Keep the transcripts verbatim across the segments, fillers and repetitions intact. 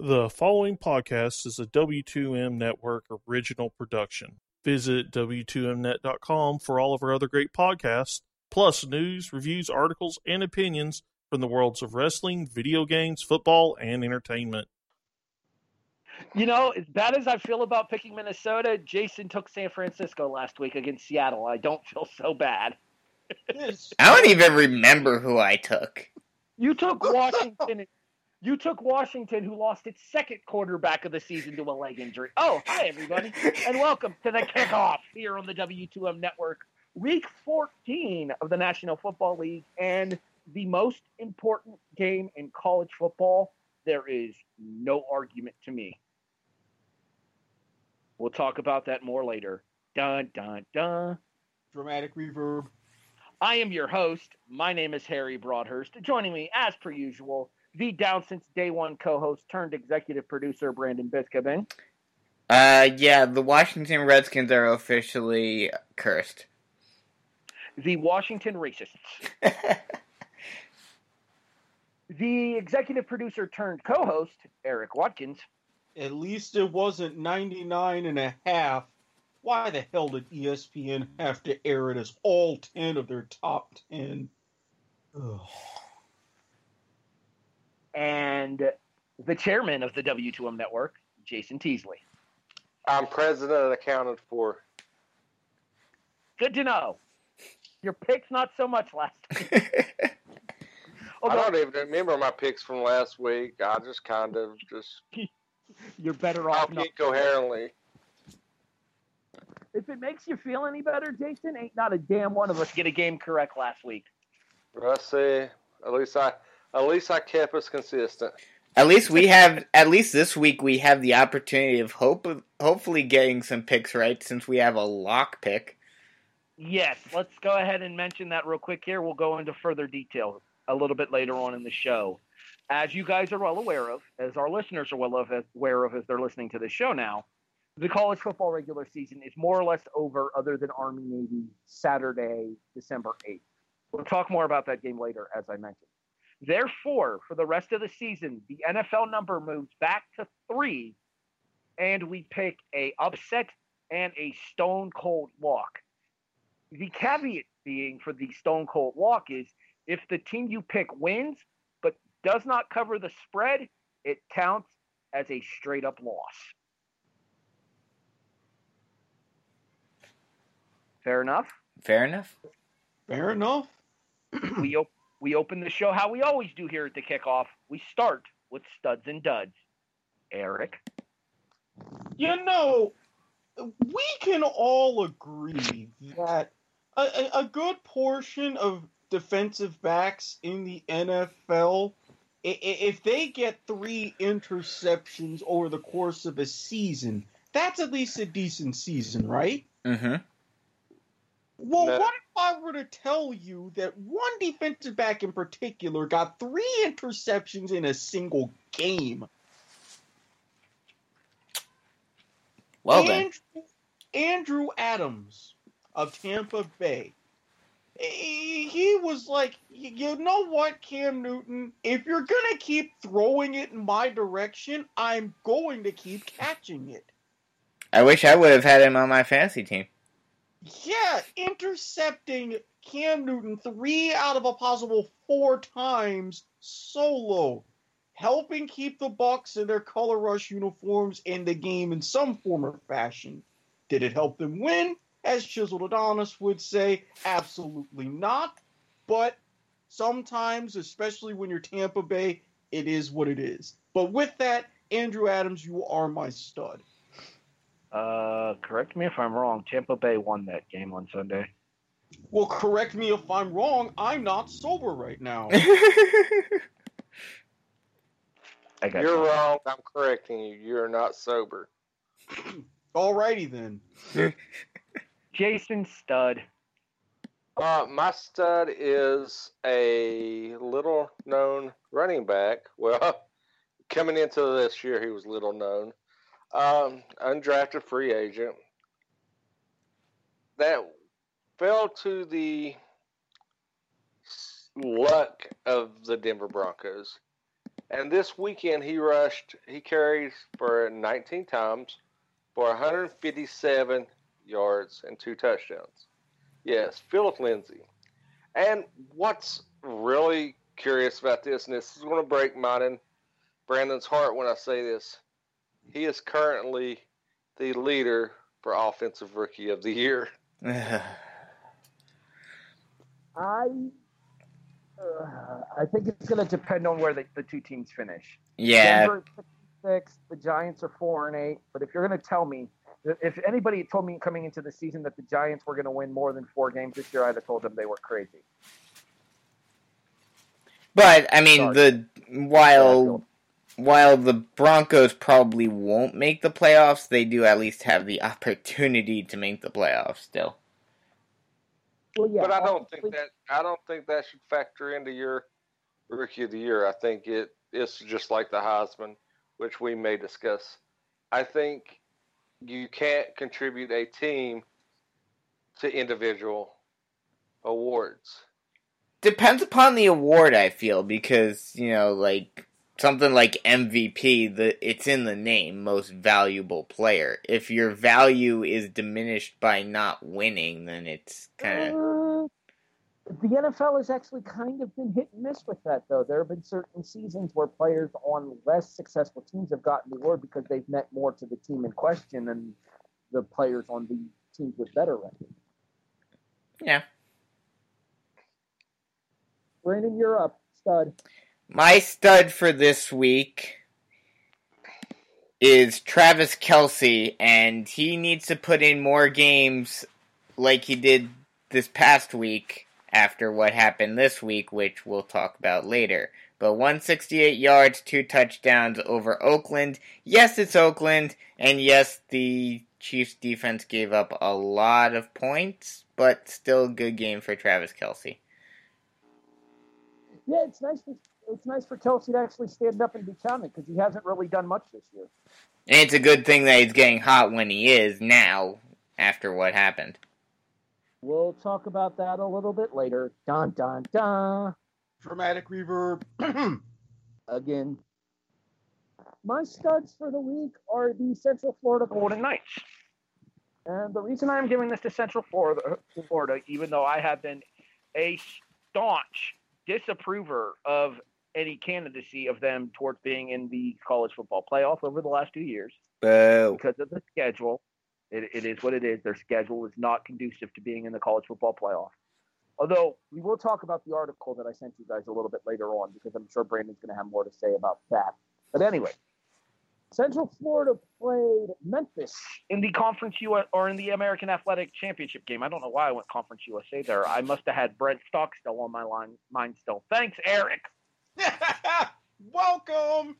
The following podcast is a W two M Network original production. Visit W two M net dot com for all of our other great podcasts, plus news, reviews, articles, and opinions from the worlds of wrestling, video games, football, and entertainment. You know, as bad as I feel about picking Minnesota, Jason took San Francisco last week against Seattle. I don't feel so bad. I don't even remember who I took. You took Washington. You took Washington, who lost its second quarterback of the season to a leg injury. Oh, hi, everybody, and welcome to the kickoff here on the W two M Network. Week fourteen of the National Football League and the most important game in college football. There is no argument to me. We'll talk about that more later. Dun, dun, dun. Dramatic reverb. I am your host. My name is Harry Broadhurst. Joining me, as per usual, the down-since-day-one co-host turned executive producer, Brandon Biskobing. Uh, yeah, the Washington Redskins are officially cursed. The Washington racists. The executive producer turned co-host, Erik Watkins. At least it wasn't ninety-nine and a half. Why the hell did E S P N have to air it as all ten of their top ten? Ugh. And the chairman of the W two M Network, Jason Teasley. I'm president and accounted for. Good to know. Your picks not so much last week. I don't even remember my picks from last week. I just kind of just... You're better off not. I'll pick coherently. If it makes you feel any better, Jason, ain't not a damn one of us get a game correct last week. I see. At least I... At least I kept us consistent. At least we have, at least this week we have the opportunity of hope, of hopefully getting some picks right since we have a lock pick. Yes, let's go ahead and mention that real quick here. We'll go into further detail a little bit later on in the show. As you guys are well aware of, as our listeners are well aware of as they're listening to this show now, the college football regular season is more or less over other than Army-Navy Saturday, December eighth. We'll talk more about that game later, as I mentioned. Therefore, for the rest of the season, the N F L number moves back to three, and we pick a upset and a stone-cold walk. The caveat being for the stone-cold walk is if the team you pick wins but does not cover the spread, it counts as a straight-up loss. Fair enough? Fair enough. Fair enough. We open. We open the show how we always do here at the kickoff. We start with studs and duds. Erik? You know, we can all agree that a, a good portion of defensive backs in the N F L, if they get three interceptions over the course of a season, that's at least a decent season, right? Mm-hmm. Well, no. What if I were to tell you that one defensive back in particular got three interceptions in a single game? Well, Andrew, then. Andrew Adams of Tampa Bay. He was like, you know what, Cam Newton? If you're going to keep throwing it in my direction, I'm going to keep catching it. I wish I would have had him on my fantasy team. Yeah, intercepting Cam Newton three out of a possible four times solo, helping keep the Bucs in their color rush uniforms in the game in some form or fashion. Did it help them win? As Chiseled Adonis would say, absolutely not. But sometimes, especially when you're Tampa Bay, it is what it is. But with that, Andrew Adams, you are my stud. Uh, correct me if I'm wrong. Tampa Bay won that game on Sunday. Well, correct me if I'm wrong. I'm not sober right now. I got You're you. wrong. I'm correcting you. You're not sober. Alrighty then. Jason stud. Uh, my stud is a little known running back. Well, coming into this year, he was little known. Um, undrafted free agent that fell to the luck of the Denver Broncos. And this weekend he rushed, he carries for nineteen times for one hundred fifty-seven yards and two touchdowns. Yes, Philip Lindsay. And what's really curious about this, and this is going to break mine and Brandon's heart when I say this, he is currently the leader for Offensive Rookie of the Year. I uh, I think it's going to depend on where the, the two teams finish. Yeah. Denver is six, the Giants are four and eight. But if you're going to tell me, if anybody had told me coming into the season that the Giants were going to win more than four games this year, I'd have told them they were crazy. But I mean, Sorry. the while while the Broncos probably won't make the playoffs, they do at least have the opportunity to make the playoffs still. Well, yeah, but I don't think that I don't think that should factor into your Rookie of the Year. I think it it's just like the Heisman, which we may discuss. I think you can't contribute a team to individual awards. Depends upon the award, I feel, because you know, like something like M V P, the it's in the name, most valuable player. If your value is diminished by not winning, then it's kind of... Uh, the N F L has actually kind of been hit and miss with that, though. There have been certain seasons where players on less successful teams have gotten the award because they've meant more to the team in question than the players on the teams with better records. Yeah. Brandon, you're up, stud. My stud for this week is Travis Kelce, and he needs to put in more games like he did this past week after what happened this week, which we'll talk about later. But one hundred sixty-eight yards, two touchdowns over Oakland. Yes, it's Oakland, and yes, the Chiefs defense gave up a lot of points, but still a good game for Travis Kelce. Yeah, it's nice to It's nice for Kelce to actually stand up and be counted because he hasn't really done much this year. And it's a good thing that he's getting hot when he is now after what happened. We'll talk about that a little bit later. Dun, dun, dun. Dramatic reverb. Again. My studs for the week are the Central Florida Golden Knights. And the reason I'm giving this to Central Florida, Florida, even though I have been a staunch disapprover of any candidacy of them towards being in the college football playoff over the last two years. Boo. Because of the schedule. It, it is what it is. Their schedule is not conducive to being in the college football playoff. Although, we will talk about the article that I sent you guys a little bit later on, because I'm sure Brandon's going to have more to say about that. But anyway, Central Florida played Memphis in the Conference U S or in the American Athletic Championship game. I don't know why I went Conference U S A there. I must have had Brent Stockstill on my line, mind still. Thanks, Eric. Welcome.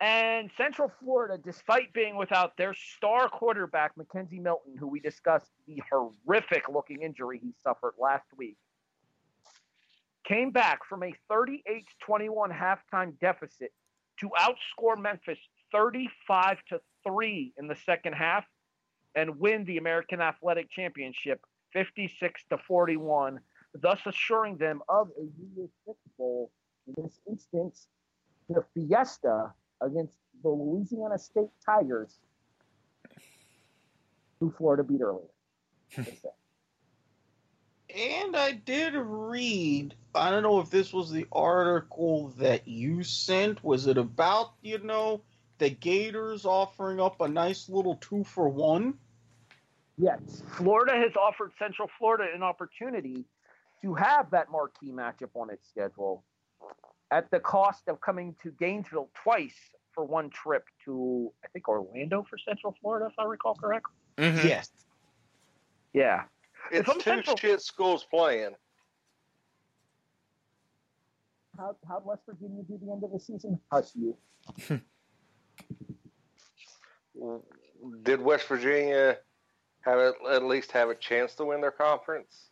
And Central Florida, despite being without their star quarterback, Mackenzie Milton, who we discussed the horrific-looking injury he suffered last week, came back from a thirty-eight twenty-one halftime deficit to outscore Memphis thirty-five to three in the second half and win the American Athletic Championship fifty-six to forty-one, thus assuring them of a New Year's Six Bowl, in this instance, the Fiesta against the Louisiana State Tigers, who Florida beat earlier. And I did read, I don't know if this was the article that you sent. Was it about, you know, the Gators offering up a nice little two for one? Yes. Florida has offered Central Florida an opportunity to have that marquee matchup on its schedule at the cost of coming to Gainesville twice for one trip to, I think, Orlando for Central Florida, if I recall correctly. Mm-hmm. Yes. Yeah. It's two Central... shit schools playing. How, how'd West Virginia do the end of the season? Hush you. Did West Virginia have a, at least have a chance to win their conference?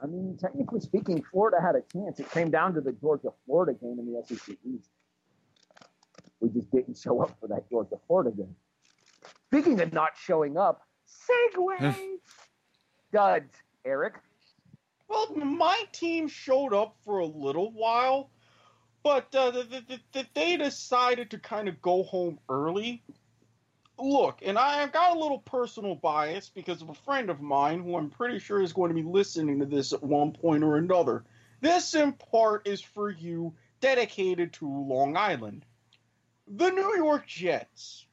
I mean, technically speaking, Florida had a chance. It came down to the Georgia-Florida game in the S E C East. We just didn't show up for that Georgia-Florida game. Speaking of not showing up, Segway! Duds, Eric. Well, my team showed up for a little while, but uh, the, the, the, they decided to kind of go home early. Look, and I've got a little personal bias because of a friend of mine who I'm pretty sure is going to be listening to this at one point or another. This, in part, is for you, dedicated to Long Island. The New York Jets.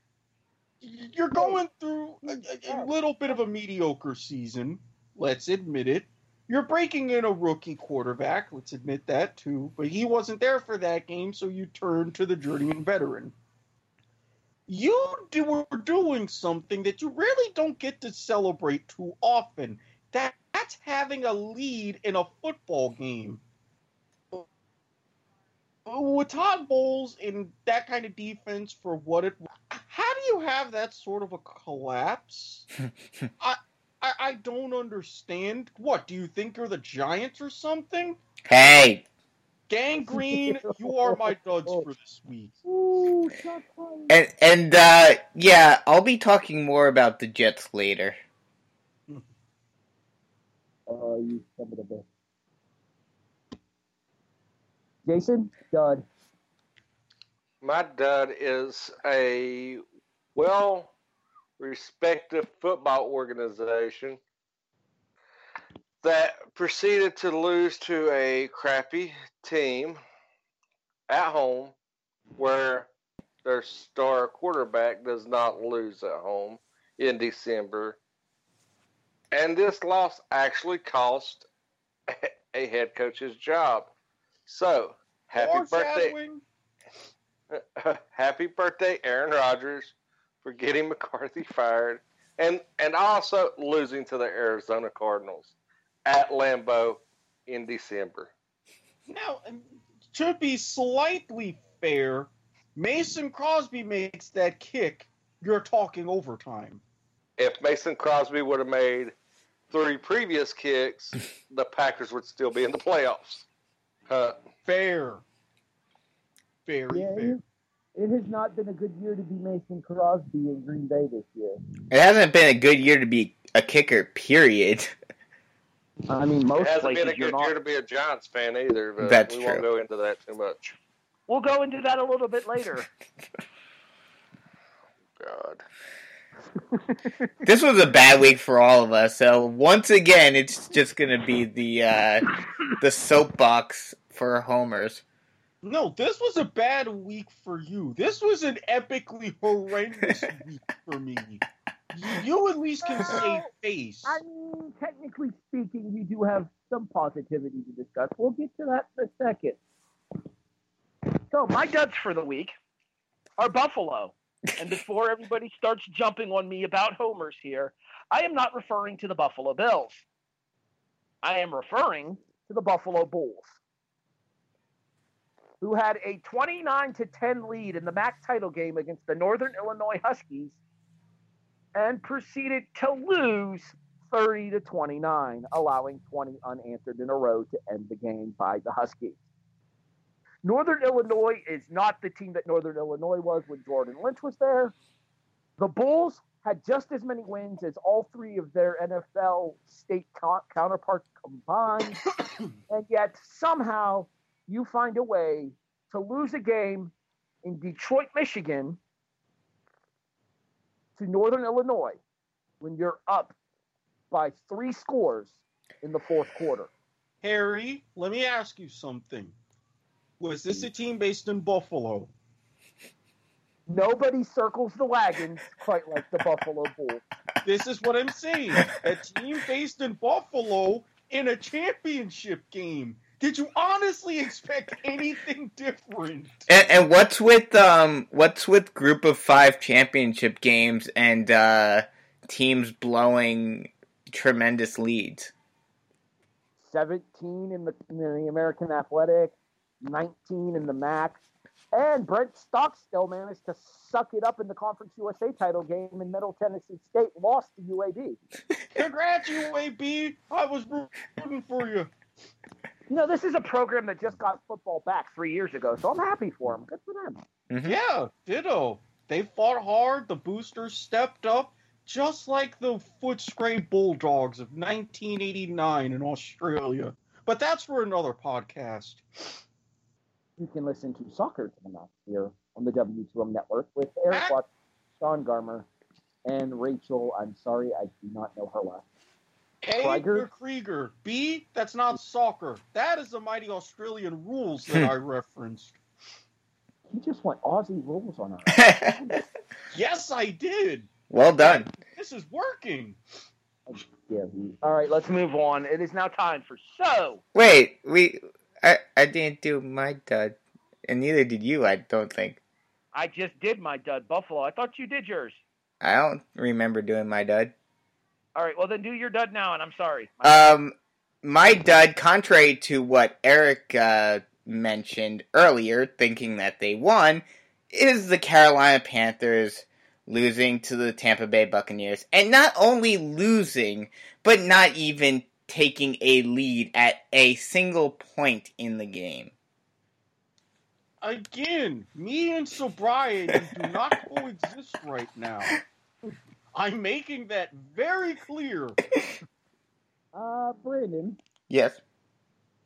You're going through a, a little bit of a mediocre season, let's admit it. You're breaking in a rookie quarterback, let's admit that too, but he wasn't there for that game, so you turn to the journeyman veteran. You do, were doing something that you really don't get to celebrate too often. That, that's having a lead in a football game. With Todd Bowles in that kind of defense for what it was, how do you have that sort of a collapse? I, I I don't understand. What, do you think you're the Giants or something? Hey! Gangrene, you are my duds for this week. Ooh, and and uh, yeah, I'll be talking more about the Jets later. Oh, uh, you some of the best. Jason, dud. My dud is a well-respected football organization that proceeded to lose to a crappy team at home where their star quarterback does not lose at home in December. And this loss actually cost a head coach's job. So, happy birthday, happy birthday, Aaron Rodgers, for getting McCarthy fired, and, and also losing to the Arizona Cardinals at Lambeau in December. Now, to be slightly fair, Mason Crosby makes that kick, you're talking overtime. If Mason Crosby would have made three previous kicks, the Packers would still be in the playoffs. Uh, fair. Very yeah, fair. It has not been a good year to be Mason Crosby in Green Bay this year. It hasn't been a good year to be a kicker, period. I mean, most it hasn't been a good not... year to be a Giants fan either, but That's we true. won't go into that too much. We'll go into that a little bit later. God. This was a bad week for all of us, so once again, it's just going to be the uh, the soapbox for homers. No, this was a bad week for you. This was an epically horrendous week for me. You at least can say face. I mean, technically speaking, you do have some positivity to discuss. We'll get to that in a second. So, my duds for the week are Buffalo. And before everybody starts jumping on me about homers here, I am not referring to the Buffalo Bills. I am referring to the Buffalo Bulls, who had a twenty-nine to ten lead in the M A C title game against the Northern Illinois Huskies and proceeded to lose thirty to twenty-nine, allowing twenty unanswered in a row to end the game by the Huskies. Northern Illinois is not the team that Northern Illinois was when Jordan Lynch was there. The Bulls had just as many wins as all three of their N F L state co- counterparts combined, and yet somehow you find a way to lose a game in Detroit, Michigan to Northern Illinois when you're up by three scores in the fourth quarter. Harry, let me ask you something. Was this a team based in Buffalo? Nobody circles the wagons quite like the Buffalo Bulls. This is what I'm saying. A team based in Buffalo in a championship game. Did you honestly expect anything different? And, and what's with um, what's with Group of Five championship games and uh, teams blowing tremendous leads? seventeen in the, in the American Athletic. nineteen in the M A C, and Brent Stockstill managed to suck it up in the Conference U S A title game in Middle Tennessee State, lost to U A B. Congrats, U A B! I was rooting for you. You know, this is a program that just got football back three years ago, so I'm happy for them. Good for them. Mm-hmm. Yeah, ditto. They fought hard. The boosters stepped up. just like the Footscray Bulldogs of nineteen eighty-nine in Australia. But that's for another podcast. You can listen to Soccer to the Max here on the W two M Network with Erik Watkins, At- Sean Garmer, and Rachel. I'm sorry, I do not know her last. A for Krieger. B, that's not soccer. That is the mighty Australian rules that I referenced. You just went Aussie rules on her. Yes, I did. Well done. This is working. All right, let's move on. It is now time for so. Wait, we. I, I didn't do my dud, and neither did you, I don't think. I just did my dud, Buffalo. I thought you did yours. I don't remember doing my dud. All right, well, then do your dud now, and I'm sorry. My um, my dud, contrary to what Eric uh, mentioned earlier, thinking that they won, is the Carolina Panthers losing to the Tampa Bay Buccaneers. And not only losing, but not even taking a lead at a single point in the game. Again, me and sobriety do not coexist right now. I'm making that very clear. Uh, Brandon. Yes.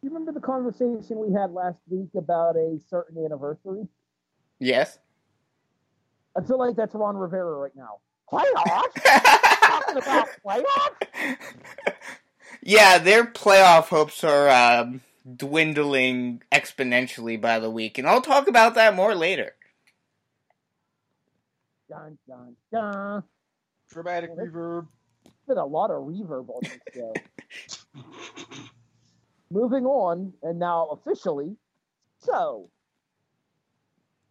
You remember the conversation we had last week about a certain anniversary? Yes. I feel like that's Ron Rivera right now. Playoffs? Talking about playoffs? Yeah, their playoff hopes are um, dwindling exponentially by the week, and I'll talk about that more later. Dun, dun, dun. Dramatic well, reverb. There's been a lot of reverb on this show. Moving on, and now officially, so,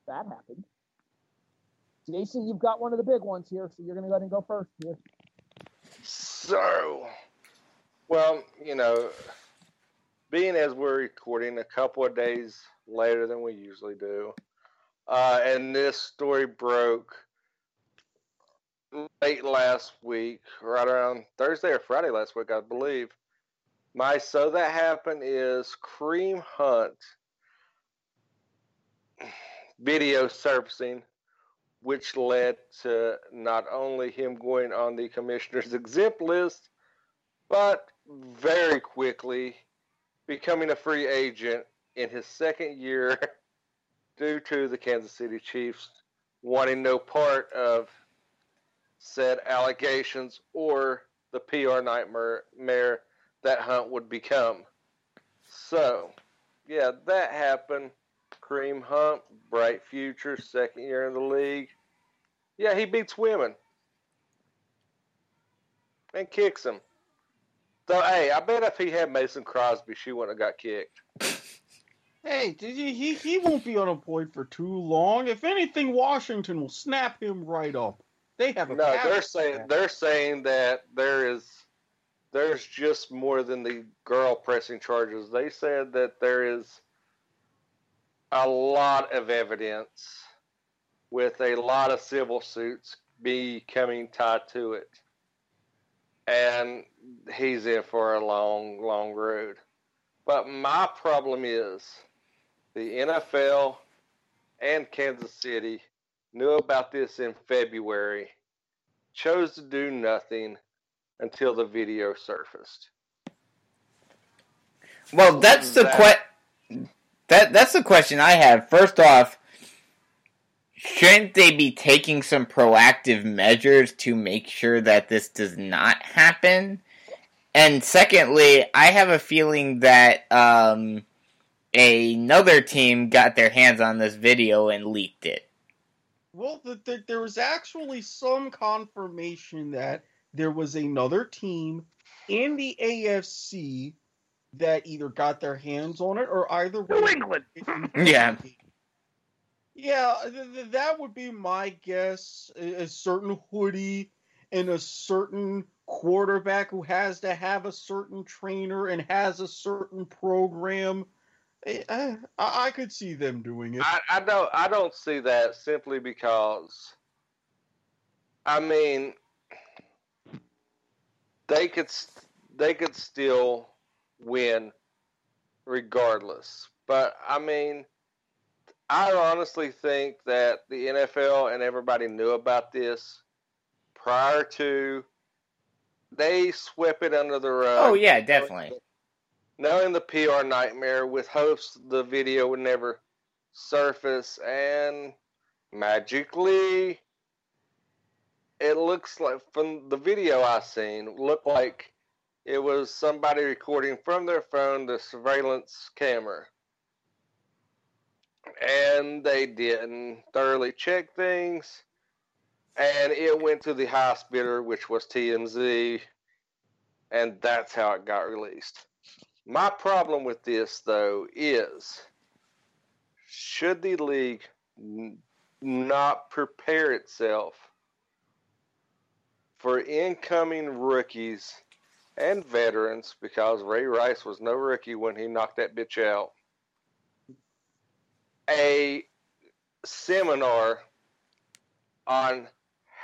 that happened. Jason, you've got one of the big ones here, so you're going to let him go first here. So, well, you know, being as we're recording a couple of days later than we usually do, uh, and this story broke late last week, right around Thursday or Friday last week, I believe. My so that happened is Kareem Hunt video surfacing, which led to not only him going on the commissioner's exempt list, but very quickly becoming a free agent in his second year due to the Kansas City Chiefs wanting no part of said allegations or the P R nightmare that Hunt would become. So, yeah, that happened. Kareem Hunt, bright future, second year in the league. Yeah, he beats women. And kicks him. So, hey, I bet if he had Mason Crosby, she wouldn't have got kicked. Hey, did you, he, he won't be unemployed for too long. If anything, Washington will snap him right up. They have a no. They're saying they're saying that there is there's just more than the girl pressing charges. They said that there is a lot of evidence with a lot of civil suits becoming tied to it, and he's in for a long, long road. But my problem is the N F L and Kansas City knew about this in February, chose to do nothing until the video surfaced. Well, that's the that, que- that that's the question I have. First off, shouldn't they be taking some proactive measures to make sure that this does not happen? And secondly, I have a feeling that um, another team got their hands on this video and leaked it. Well, the, the, there was actually some confirmation that there was another team in the A F C that either got their hands on it or either New England. Yeah. Yeah, th- th- that would be my guess. A, a certain hoodie and a certain quarterback who has to have a certain trainer and has a certain program. I, I could see them doing it. I, I don't. I don't see that simply because, I mean, they could they could still win regardless. But I mean, I honestly think that the N F L and everybody knew about this prior to, they swept it under the rug. Oh, yeah, definitely. Now in the P R nightmare with hopes the video would never surface, and magically, it looks like, from the video I seen, looked like it was somebody recording from their phone the surveillance camera. And they didn't thoroughly check things. And it went to the highest bidder, which was T M Z. And that's how it got released. My problem with this, though, is should the league n- not prepare itself for incoming rookies and veterans, because Ray Rice was no rookie when he knocked that bitch out, a seminar on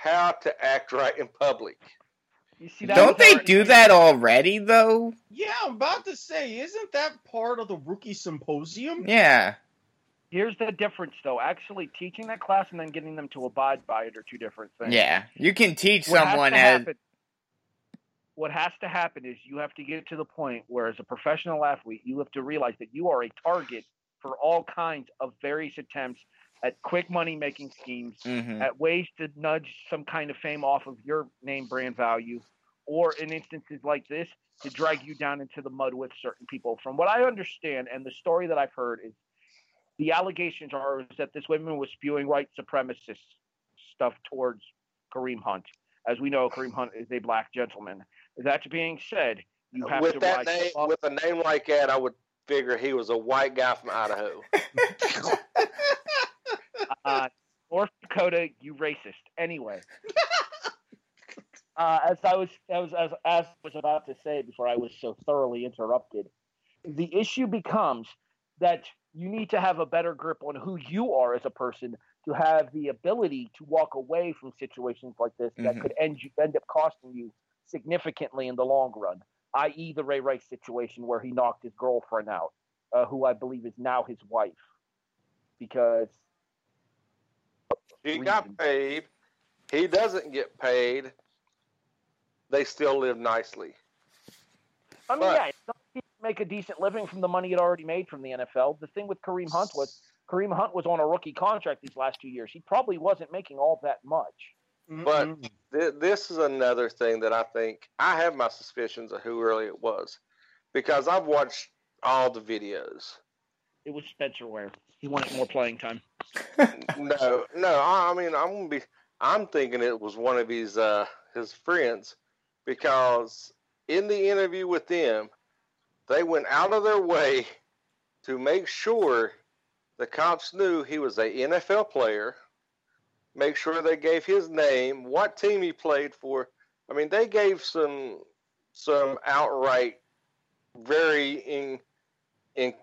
how to act right in public. You see, don't they do that already, though? Yeah, I'm about to say, isn't that part of the rookie symposium? Yeah. Here's the difference, though. Actually teaching that class and then getting them to abide by it are two different things. Yeah, you can teach what someone as... Happen, what has to happen is you have to get to the point where, as a professional athlete, you have to realize that you are a target for all kinds of various attempts at quick money-making schemes, mm-hmm. at ways to nudge some kind of fame off of your name brand value, or in instances like this, to drag you down into the mud with certain people. From what I understand, and the story that I've heard is, the allegations are that this woman was spewing white supremacist stuff towards Kareem Hunt. As we know, Kareem Hunt is a black gentleman. That being said, you have with to that name, with a name like that, I would figure he was a white guy from Idaho. uh, North Dakota, you racist. Anyway, uh, as I was, I was, as as was about to say before I was so thoroughly interrupted, the issue becomes that you need to have a better grip on who you are as a person to have the ability to walk away from situations like this that mm-hmm. could end you, end up costing you significantly in the long run, that is the Ray Rice situation where he knocked his girlfriend out, uh, who I believe is now his wife, because he got paid. He doesn't get paid. They still live nicely. I mean, but... yeah, it's not make a decent living from the money it already made from the N F L. The thing with Kareem Hunt was Kareem Hunt was on a rookie contract these last two years. He probably wasn't making all that much. But th- this is another thing that I think I have my suspicions of who really it was, because I've watched all the videos. It was Spencer Ware. He wanted more playing time. no, no. I, I mean, I'm gonna be. I'm thinking it was one of his uh, his friends, because in the interview with them, they went out of their way to make sure the cops knew he was an N F L player, make sure they gave his name, what team he played for. I mean, they gave some some outright, very in, in,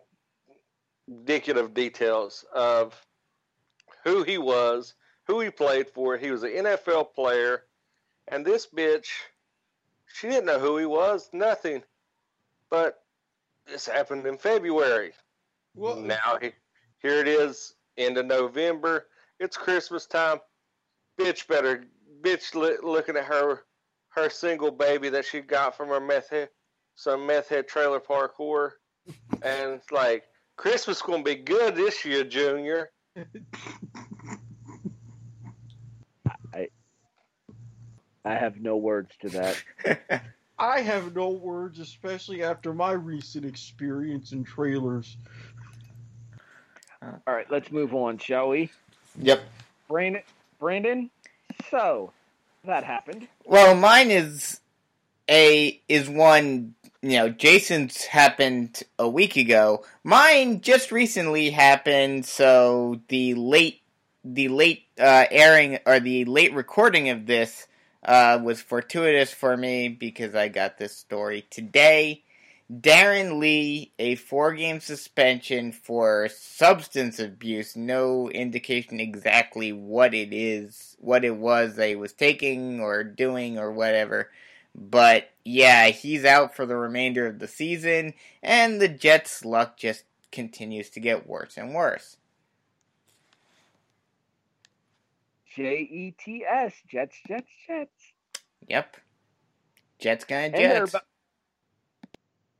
indicative details of who he was, who he played for. He was an N F L player, and this bitch, she didn't know who he was, nothing. But this happened in February. Well, now he, here it is, end of November. It's Christmas time. Bitch better, bitch li- looking at her her single baby that she got from her meth head, some meth head trailer park whore. And it's like, Christmas going to be good this year, Junior. I, I have no words to that. I have no words, especially after my recent experience in trailers. All right, let's move on, shall we? Yep. Brandon, Brandon, so that happened. Well, mine is a is one, you know, Jason's happened a week ago. Mine just recently happened, so the late the late uh, airing or the late recording of this Uh, was fortuitous for me because I got this story today. Darren Lee, a four-game suspension for substance abuse. No indication exactly what it is, what it was that he was taking or doing or whatever. But, yeah, he's out for the remainder of the season, and the Jets' luck just continues to get worse and worse. J E T S, Jets, Jets, Jets. Yep. Jets guy, Jets. About,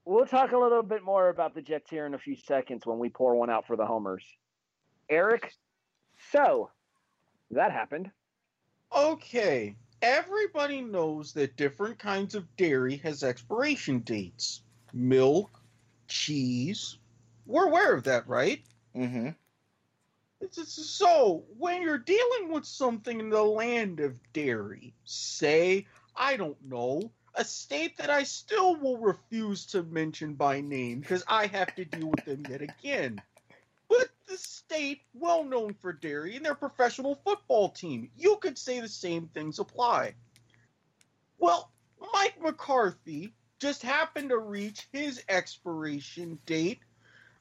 we'll talk a little bit more about the Jets here in a few seconds when we pour one out for the homers. Eric, so that happened. Okay. Everybody knows that different kinds of dairy has expiration dates. Milk, cheese. We're aware of that, right? Mm-hmm. So, when you're dealing with something in the land of dairy, say, I don't know, a state that I still will refuse to mention by name because I have to deal with them yet again. But the state, well known for dairy, and their professional football team, you could say the same things apply. Well, Mike McCarthy just happened to reach his expiration date.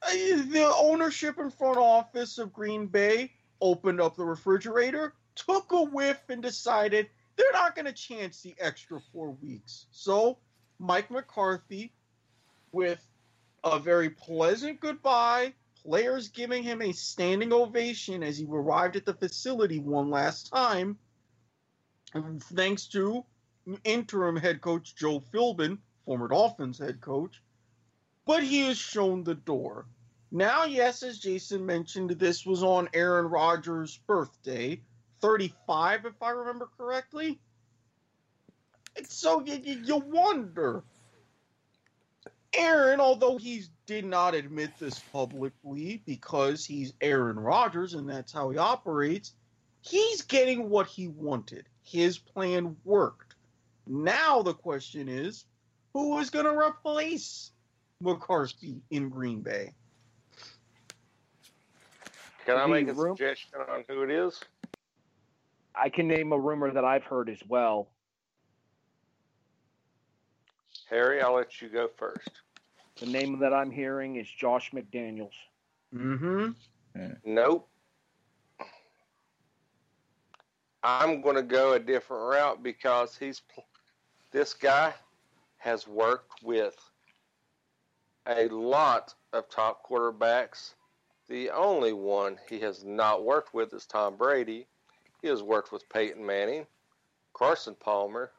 Uh, the ownership and front office of Green Bay opened up the refrigerator, took a whiff, and decided they're not going to chance the extra four weeks. So Mike McCarthy, with a very pleasant goodbye, players giving him a standing ovation as he arrived at the facility one last time, thanks to interim head coach Joe Philbin, former Dolphins head coach, but he is shown the door. Now, yes, as Jason mentioned, this was on Aaron Rodgers' birthday, thirty-five, if I remember correctly. So you, you wonder. Aaron, although he did not admit this publicly because he's Aaron Rodgers and that's how he operates, he's getting what he wanted. His plan worked. Now the question is, who is going to replace McCarthy in Green Bay? Can I make a suggestion on who it is? I can name a rumor that I've heard as well. Harry, I'll let you go first. The name that I'm hearing is Josh McDaniels. Mm-hmm. Yeah. Nope. I'm going to go a different route because he's this guy has worked with a lot of top quarterbacks. The only one he has not worked with is Tom Brady. He has worked with Peyton Manning, Carson Palmer,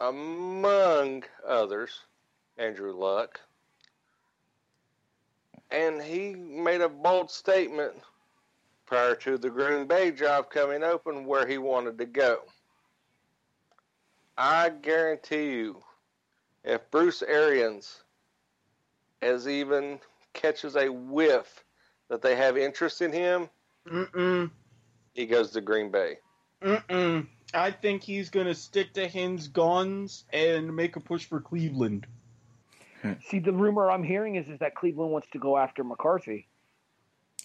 among others, Andrew Luck. And he made a bold statement prior to the Green Bay job coming open where he wanted to go. I guarantee you, if Bruce Arians as even catches a whiff that they have interest in him, Mm-mm. he goes to Green Bay. Mm-mm. I think he's going to stick to Hens guns and make a push for Cleveland. See, the rumor I'm hearing is, is that Cleveland wants to go after McCarthy.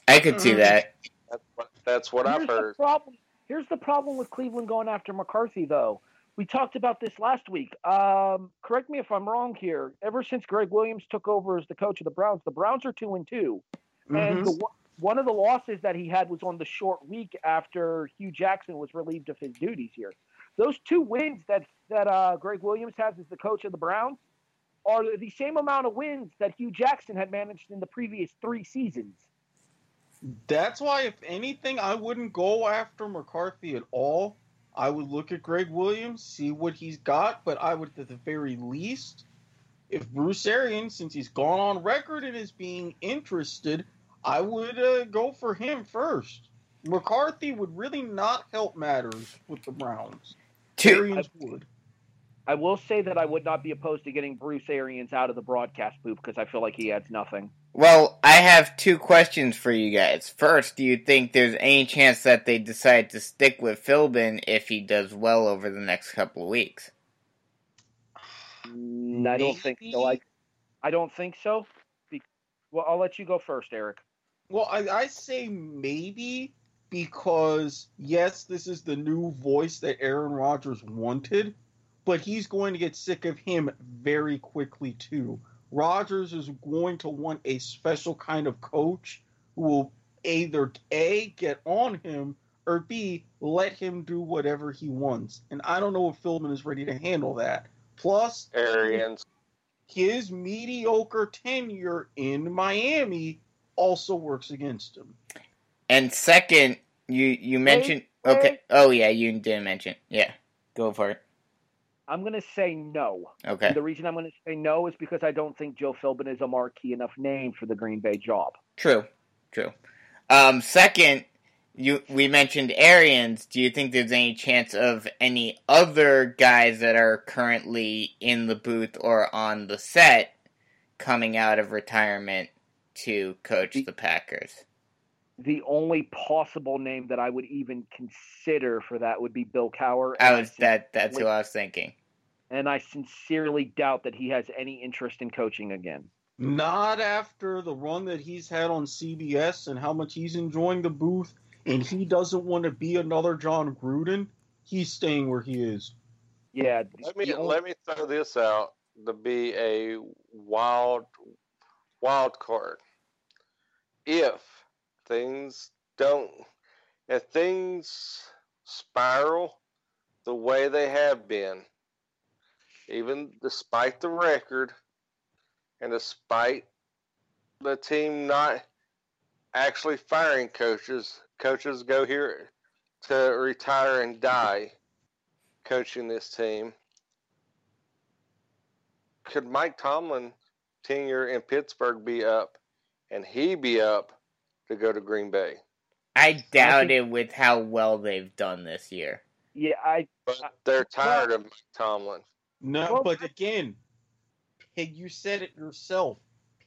I could mm-hmm. see that. That's what, that's what I've heard. The problem. Here's the problem with Cleveland going after McCarthy, though. We talked about this last week. Um, correct me if I'm wrong here. Ever since Gregg Williams took over as the coach of the Browns, the Browns are two and two. Mm-hmm. And the, one of the losses that he had was on the short week after Hugh Jackson was relieved of his duties here. Those two wins that, that uh, Gregg Williams has as the coach of the Browns are the same amount of wins that Hugh Jackson had managed in the previous three seasons. That's why, if anything, I wouldn't go after McCarthy at all. I would look at Gregg Williams, see what he's got, but I would, at the very least, if Bruce Arians, since he's gone on record and is being interested, I would uh, go for him first. McCarthy would really not help matters with the Browns. Arians I, would. I will say that I would not be opposed to getting Bruce Arians out of the broadcast booth because I feel like he adds nothing. Well, I have two questions for you guys. First, do you think there's any chance that they decide to stick with Philbin if he does well over the next couple of weeks? Maybe. I don't think so. I, I don't think so. Well, I'll let you go first, Eric. Well, I, I say maybe because, yes, this is the new voice that Aaron Rodgers wanted, but he's going to get sick of him very quickly, too. Rodgers is going to want a special kind of coach who will either A, get on him, or B, let him do whatever he wants. And I don't know if Philbin is ready to handle that. Plus, Arians. His mediocre tenure in Miami also works against him. And second, you, you mentioned... Hey, Okay. Eric? Oh, yeah, you didn't mention. Yeah, go for it. I'm going to say no. Okay. And the reason I'm going to say no is because I don't think Joe Philbin is a marquee enough name for the Green Bay job. True, true. Um, second, you we mentioned Arians. Do you think there's any chance of any other guys that are currently in the booth or on the set coming out of retirement to coach the Packers? The only possible name that I would even consider for that would be Bill Cowher. I was I that that's who I was thinking. And I sincerely doubt that he has any interest in coaching again. Not after the run that he's had on C B S and how much he's enjoying the booth, and he doesn't want to be another John Gruden. He's staying where he is. Yeah. Let me only... let me throw this out to be a wild wild card. If Things don't, if things spiral the way they have been, even despite the record and despite the team not actually firing coaches, coaches go here to retire and die coaching this team. Could Mike Tomlin tenure in Pittsburgh be up and he be up to go to Green Bay? I doubt I think, it with how well they've done this year. Yeah, I. But they're tired well, of Tomlin. No, well, but again, you said it yourself.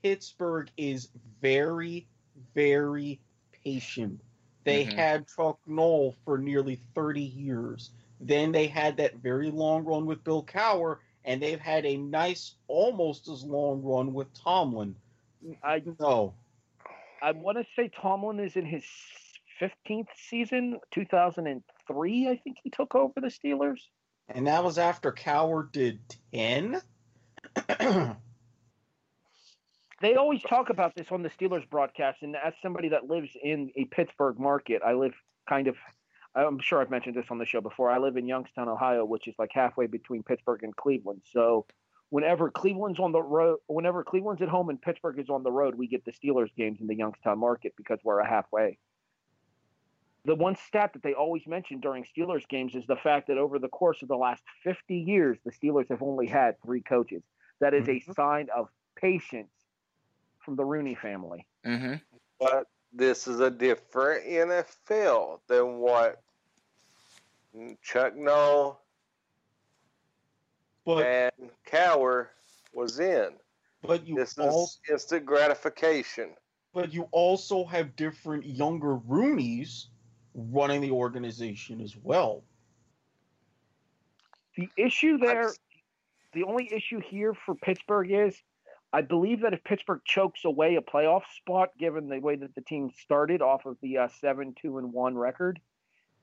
Pittsburgh is very, very patient. They mm-hmm. had Chuck Noll for nearly thirty years. Then they had that very long run with Bill Cowher, and they've had a nice, almost as long run with Tomlin. I know. I want to say Tomlin is in his fifteenth season, two thousand three, I think he took over the Steelers. And that was after Cowher did ten? They always talk about this on the Steelers broadcast, and as somebody that lives in a Pittsburgh market, I live kind of – I'm sure I've mentioned this on the show before. I live in Youngstown, Ohio, which is like halfway between Pittsburgh and Cleveland, so – Whenever Cleveland's on the road, whenever Cleveland's at home and Pittsburgh is on the road, we get the Steelers games in the Youngstown market because we're a halfway. The one stat that they always mention during Steelers games is the fact that over the course of the last fifty years, the Steelers have only had three coaches. That is mm-hmm. a sign of patience from the Rooney family. Mm-hmm. But this is a different N F L than what Chuck Noll But, and Cowher was in. But you this also, is instant gratification. But you also have different younger Rooneys running the organization as well. The issue there, just, the only issue here for Pittsburgh is, I believe that if Pittsburgh chokes away a playoff spot, given the way that the team started off of the uh, seven two and one record,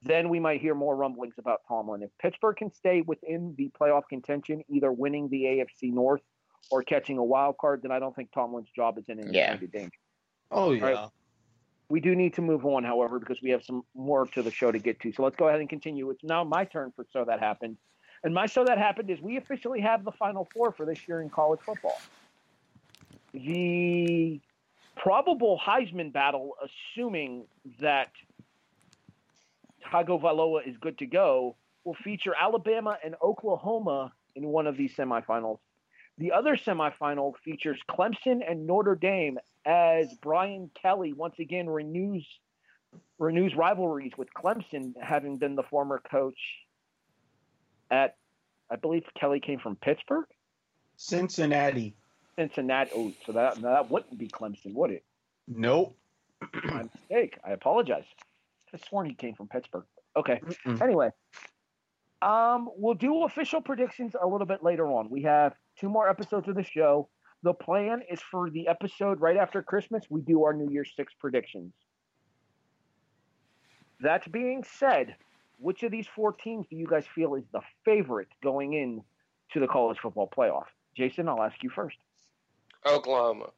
then we might hear more rumblings about Tomlin. If Pittsburgh can stay within the playoff contention, either winning the A F C North or catching a wild card, then I don't think Tomlin's job is in any yeah. kind of danger. Oh, yeah. Right. We do need to move on, however, because we have some more to the show to get to. So let's go ahead and continue. It's now my turn for So That Happened. And my So That Happened is we officially have the Final Four for this year in college football. The probable Heisman battle, assuming that Tagovailoa is good to go, will feature Alabama and Oklahoma in one of these semifinals. The other semifinal features Clemson and Notre Dame as Brian Kelly once again renews renews rivalries with Clemson, having been the former coach at, I believe Kelly came from Pittsburgh? Cincinnati. Cincinnati. Oh, so that, that wouldn't be Clemson, would it? Nope. My mistake. I apologize. I sworn he came from Pittsburgh. Okay. Mm-mm. Anyway, um, we'll do official predictions a little bit later on. We have two more episodes of the show. The plan is for the episode right after Christmas, we do our New Year's Six predictions. That being said, which of these four teams do you guys feel is the favorite going in to the college football playoff? Jason, I'll ask you first. Oklahoma.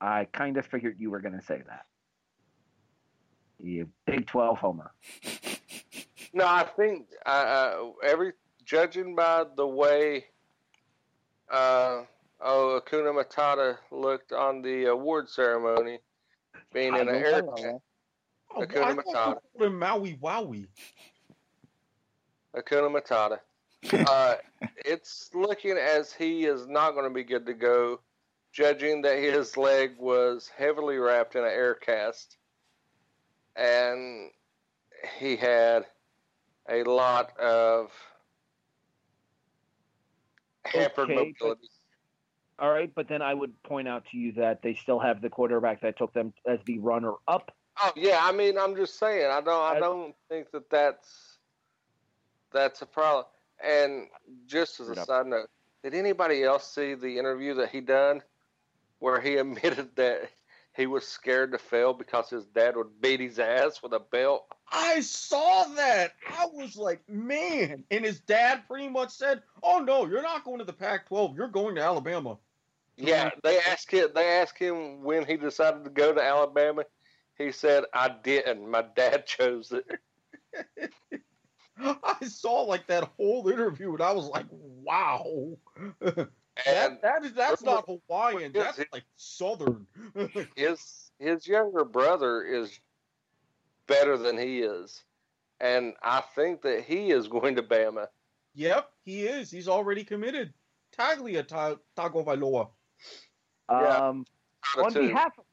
I kind of figured you were going to say that. You Big twelve homer. No, I think uh, every judging by the way uh, oh, Hakuna Matata looked on the award ceremony, being in an airplane. Hakuna Matata. Maui Wowie. Hakuna Matata. uh, it's looking as he is not going to be good to go, judging that his leg was heavily wrapped in an air cast, and he had a lot of hampered okay, mobility. But, all right, but then I would point out to you that they still have the quarterback that took them as the runner-up. Oh yeah, I mean, I'm just saying, I don't, I don't think that that's that's a problem. And just as a side note, did anybody else see the interview that he done where he admitted that he was scared to fail because his dad would beat his ass with a belt? I saw that. I was like, man. And his dad pretty much said, oh, no, you're not going to the Pac twelve. You're going to Alabama. Yeah, they asked him, they asked him when he decided to go to Alabama. He said, I didn't. My dad chose it. I saw like that whole interview, and I was like, "Wow, that, that is that's not Hawaiian. That's like Southern." his his younger brother is better than he is, and I think that he is going to Bama. Yep, he is. He's already committed. Taglia ta- Tagovailoa. Um, yeah, on behalf of,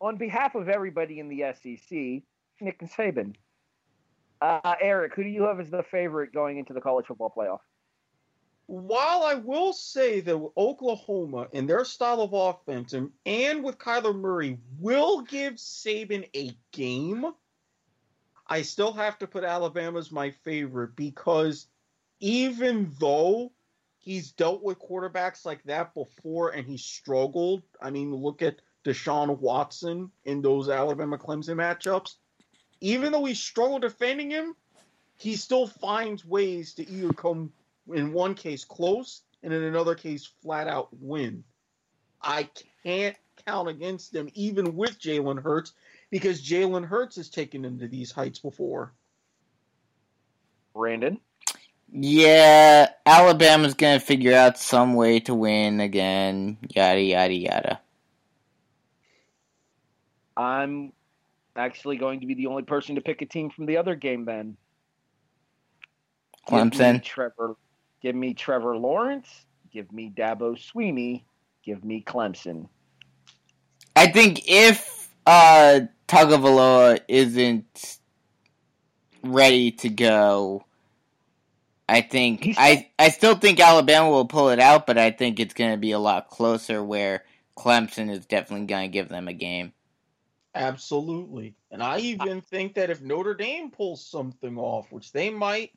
on behalf of everybody in the S E C, Nick and Saban. Uh, Eric, who do you have as the favorite going into the college football playoff? While I will say that Oklahoma and their style of offense and, and with Kyler Murray will give Saban a game, I still have to put Alabama as my favorite because even though he's dealt with quarterbacks like that before and he struggled, I mean, look at Deshaun Watson in those Alabama-Clemson matchups. Even though we struggle defending him, he still finds ways to either come, in one case, close, and in another case, flat-out win. I can't count against them, even with Jalen Hurts, because Jalen Hurts has taken him to these heights before. Brandon? Yeah, Alabama's going to figure out some way to win again, yada, yada, yada. I'm... actually going to be the only person to pick a team from the other game then. Clemson. Give me Trevor, give me Trevor Lawrence. Give me Dabo Swinney. Give me Clemson. I think if uh, Tagovailoa isn't ready to go, I think He's... I I still think Alabama will pull it out, but I think it's going to be a lot closer where Clemson is definitely going to give them a game. Absolutely. And I even think that if Notre Dame pulls something off, which they might,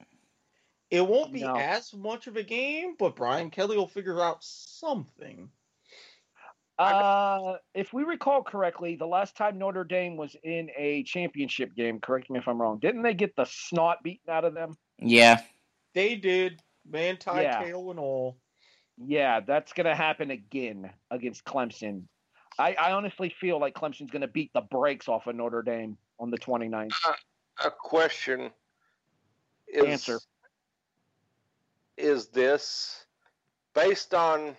it won't be no. as much of a game, but Brian Kelly will figure out something. Uh, if we recall correctly, the last time Notre Dame was in a championship game, correct me if I'm wrong, didn't they get the snot beaten out of them? Yeah. They did. Man tied yeah. tail and all. Yeah, that's going to happen again against Clemson. I, I honestly feel like Clemson's going to beat the brakes off of Notre Dame on the twenty-ninth. Uh, a question is, Answer. is this, based on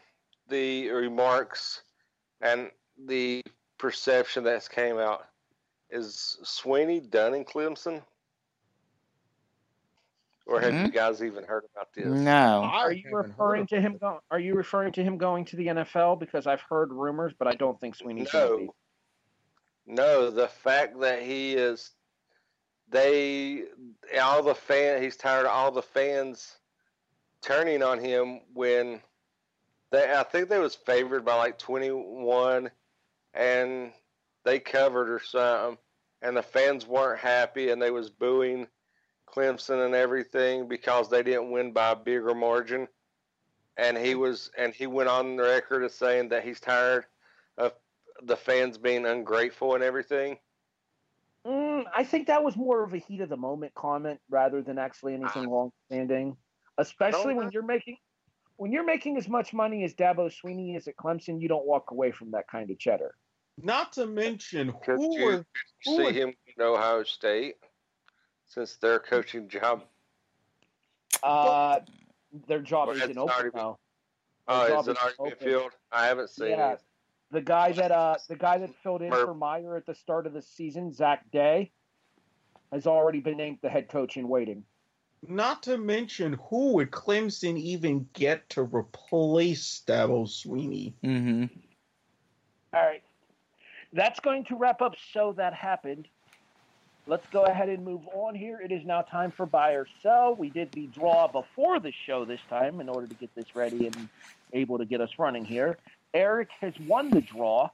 the remarks and the perception that's came out, is Swinney done in Clemson? Or have mm-hmm. you guys even heard about this? No. Are you referring to him? Go- are you referring to him going to the N F L? Because I've heard rumors, but I don't think Swinney's no. going to be. No, the fact that he is, they, all the fan, he's tired of all the fans turning on him when they, I think they was favored by like twenty-one, and they covered or something, and the fans weren't happy, and they was booing Clemson and everything because they didn't win by a bigger margin, and he was and he went on the record as saying that he's tired of the fans being ungrateful and everything. Mm, I think that was more of a heat of the moment comment rather than actually anything I, long-standing. Especially when I, you're making when you're making as much money as Dabo Swinney is at Clemson, you don't walk away from that kind of cheddar. Not to mention, could who you, were, who see were, him in Ohio State? Since their coaching job, uh, their job is in open now. Oh, is it already filled? I haven't seen yeah. it. The guy that uh, the guy that filled in Murph. for Meyer at the start of the season, Zach Day, has already been named the head coach in waiting. Not to mention, who would Clemson even get to replace Dabo Swinney? Mm-hmm. All right. That's going to wrap up So That Happened. Let's go ahead and move on here. It is now time for Buy or Sell. We did the draw before the show this time in order to get this ready and able to get us running here. Eric has won the draw.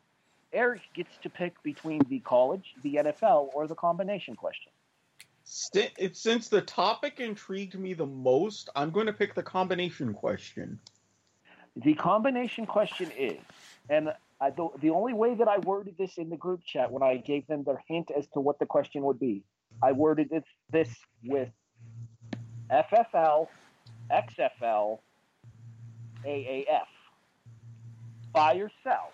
Eric gets to pick between the college, the N F L, or the combination question. Since the topic intrigued me the most, I'm going to pick the combination question. The combination question is, and I, the, the only way that I worded this in the group chat when I gave them their hint as to what the question would be, I worded it, this with F F L, X F L, A A F. Buy or sell.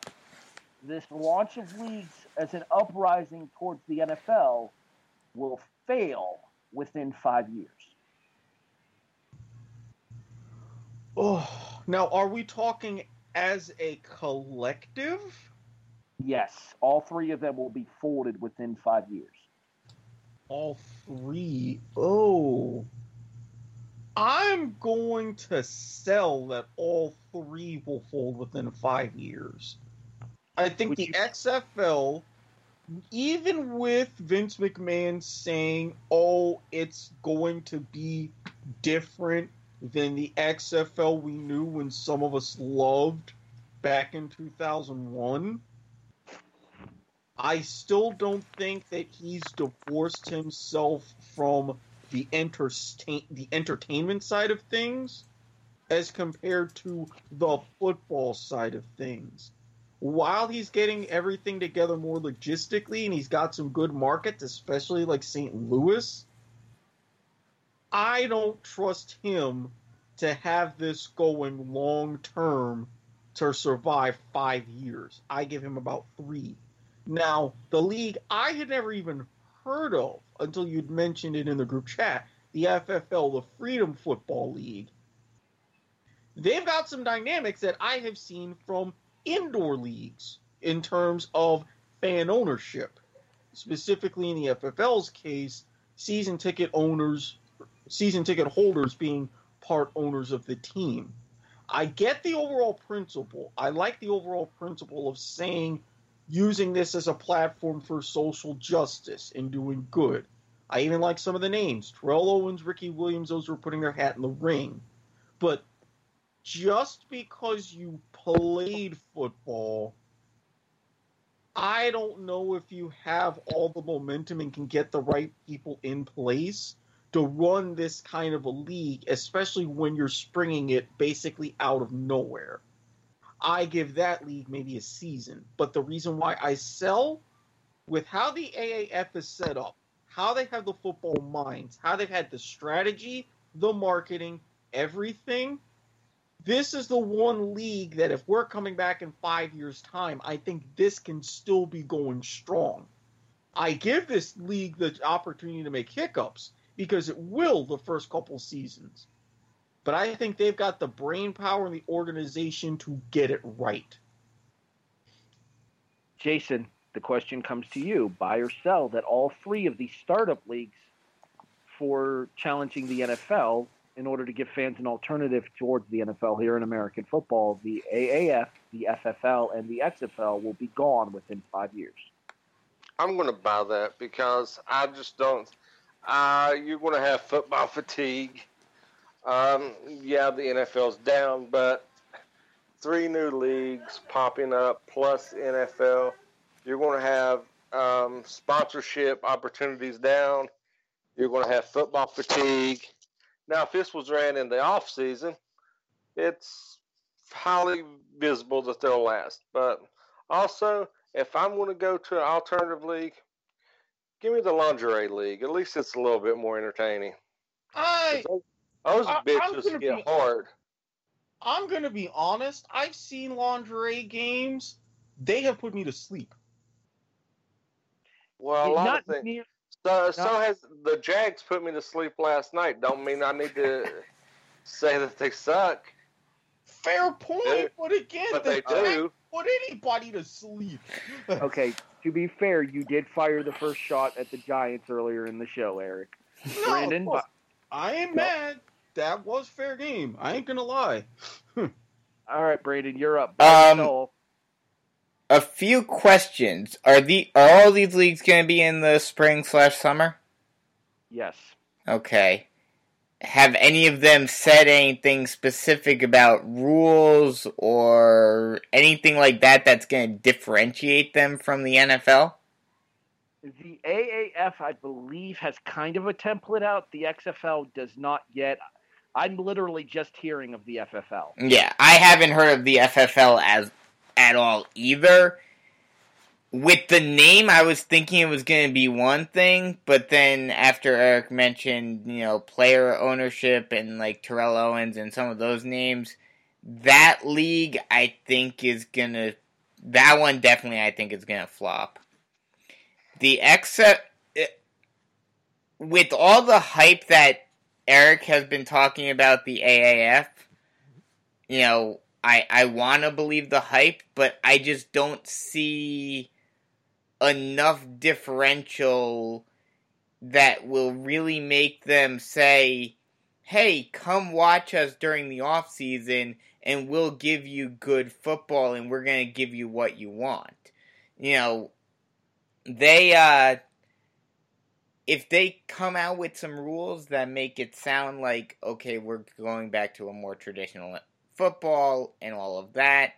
This launch of leagues as an uprising towards the N F L will fail within five years. Oh, now are we talking as a collective? Yes, all three of them will be folded within five years. All three? Oh. I'm going to sell that all three will fold within five years. I think Would the you- X F L... Even with Vince McMahon saying, oh, it's going to be different than the X F L we knew when some of us loved back in two thousand one, I still don't think that he's divorced himself from the entertain- the entertainment side of things as compared to the football side of things. While he's getting everything together more logistically and he's got some good markets, especially like Saint Louis, I don't trust him to have this going long term to survive five years. I give him about three. Now, the league I had never even heard of until you'd mentioned it in the group chat, the F F L, the Freedom Football League. They've got some dynamics that I have seen from indoor leagues in terms of fan ownership. Specifically in the F F L's case, season ticket owners, season ticket holders being part owners of the team. I get the overall principle. I like the overall principle of saying using this as a platform for social justice and doing good. I even like some of the names. Terrell Owens, Ricky Williams, those who are putting their hat in the ring. But just because you played football, I don't know if you have all the momentum and can get the right people in place to run this kind of a league, especially when you're springing it basically out of nowhere. I give that league maybe a season. But the reason why I sell, with how the A A F is set up, how they have the football minds, how they've had the strategy, the marketing, everything, this is the one league that if we're coming back in five years' time, I think this can still be going strong. I give this league the opportunity to make hiccups because it will the first couple seasons. But I think they've got the brain power and the organization to get it right. Jason, the question comes to you. Buy or sell that all three of these startup leagues for challenging the N F L in order to give fans an alternative towards the N F L here in American football, the A A F, the F F L, and the X F L will be gone within five years. I'm going to buy that because I just don't uh, – you're going to have football fatigue. Um, yeah, the N F L's down, but three new leagues popping up plus N F L, you're going to have um, sponsorship opportunities down. You're going to have football fatigue. Now, if this was ran in the off season, it's highly visible that they'll last. But also, if I'm going to go to an alternative league, give me the lingerie league. At least it's a little bit more entertaining. I those, those I, bitches get be, hard. I'm going to be honest. I've seen lingerie games. They have put me to sleep. Well, a lot Not of things. Near- So, so has the Jags put me to sleep last night. Don't mean I need to say that they suck. Fair point, but again, but the they Jags do put anybody to sleep. Okay, to be fair, you did fire the first shot at the Giants earlier in the show, Eric. No, Brandon, but I ain't mad. That was fair game. I ain't gonna lie. All right, Brandon, you're up. Brandon um, Noel. A few questions. Are the are all these leagues going to be in the spring slash summer? Yes. Okay. Have any of them said anything specific about rules or anything like that that's going to differentiate them from the N F L? The A A F, I believe, has kind of a template out. The X F L does not yet. I'm literally just hearing of the F F L. Yeah, I haven't heard of the F F L as at all either. With the name, I was thinking it was going to be one thing, but then after Eric mentioned, you know, player ownership and like Terrell Owens and some of those names, that league I think is going to, that one definitely I think is going to flop. The X, with all the hype that Eric has been talking about the A A F, you know, I, I want to believe the hype, but I just don't see enough differential that will really make them say, hey, come watch us during the offseason and we'll give you good football and we're going to give you what you want. You know, they, uh, if they come out with some rules that make it sound like, okay, we're going back to a more traditional football and all of that,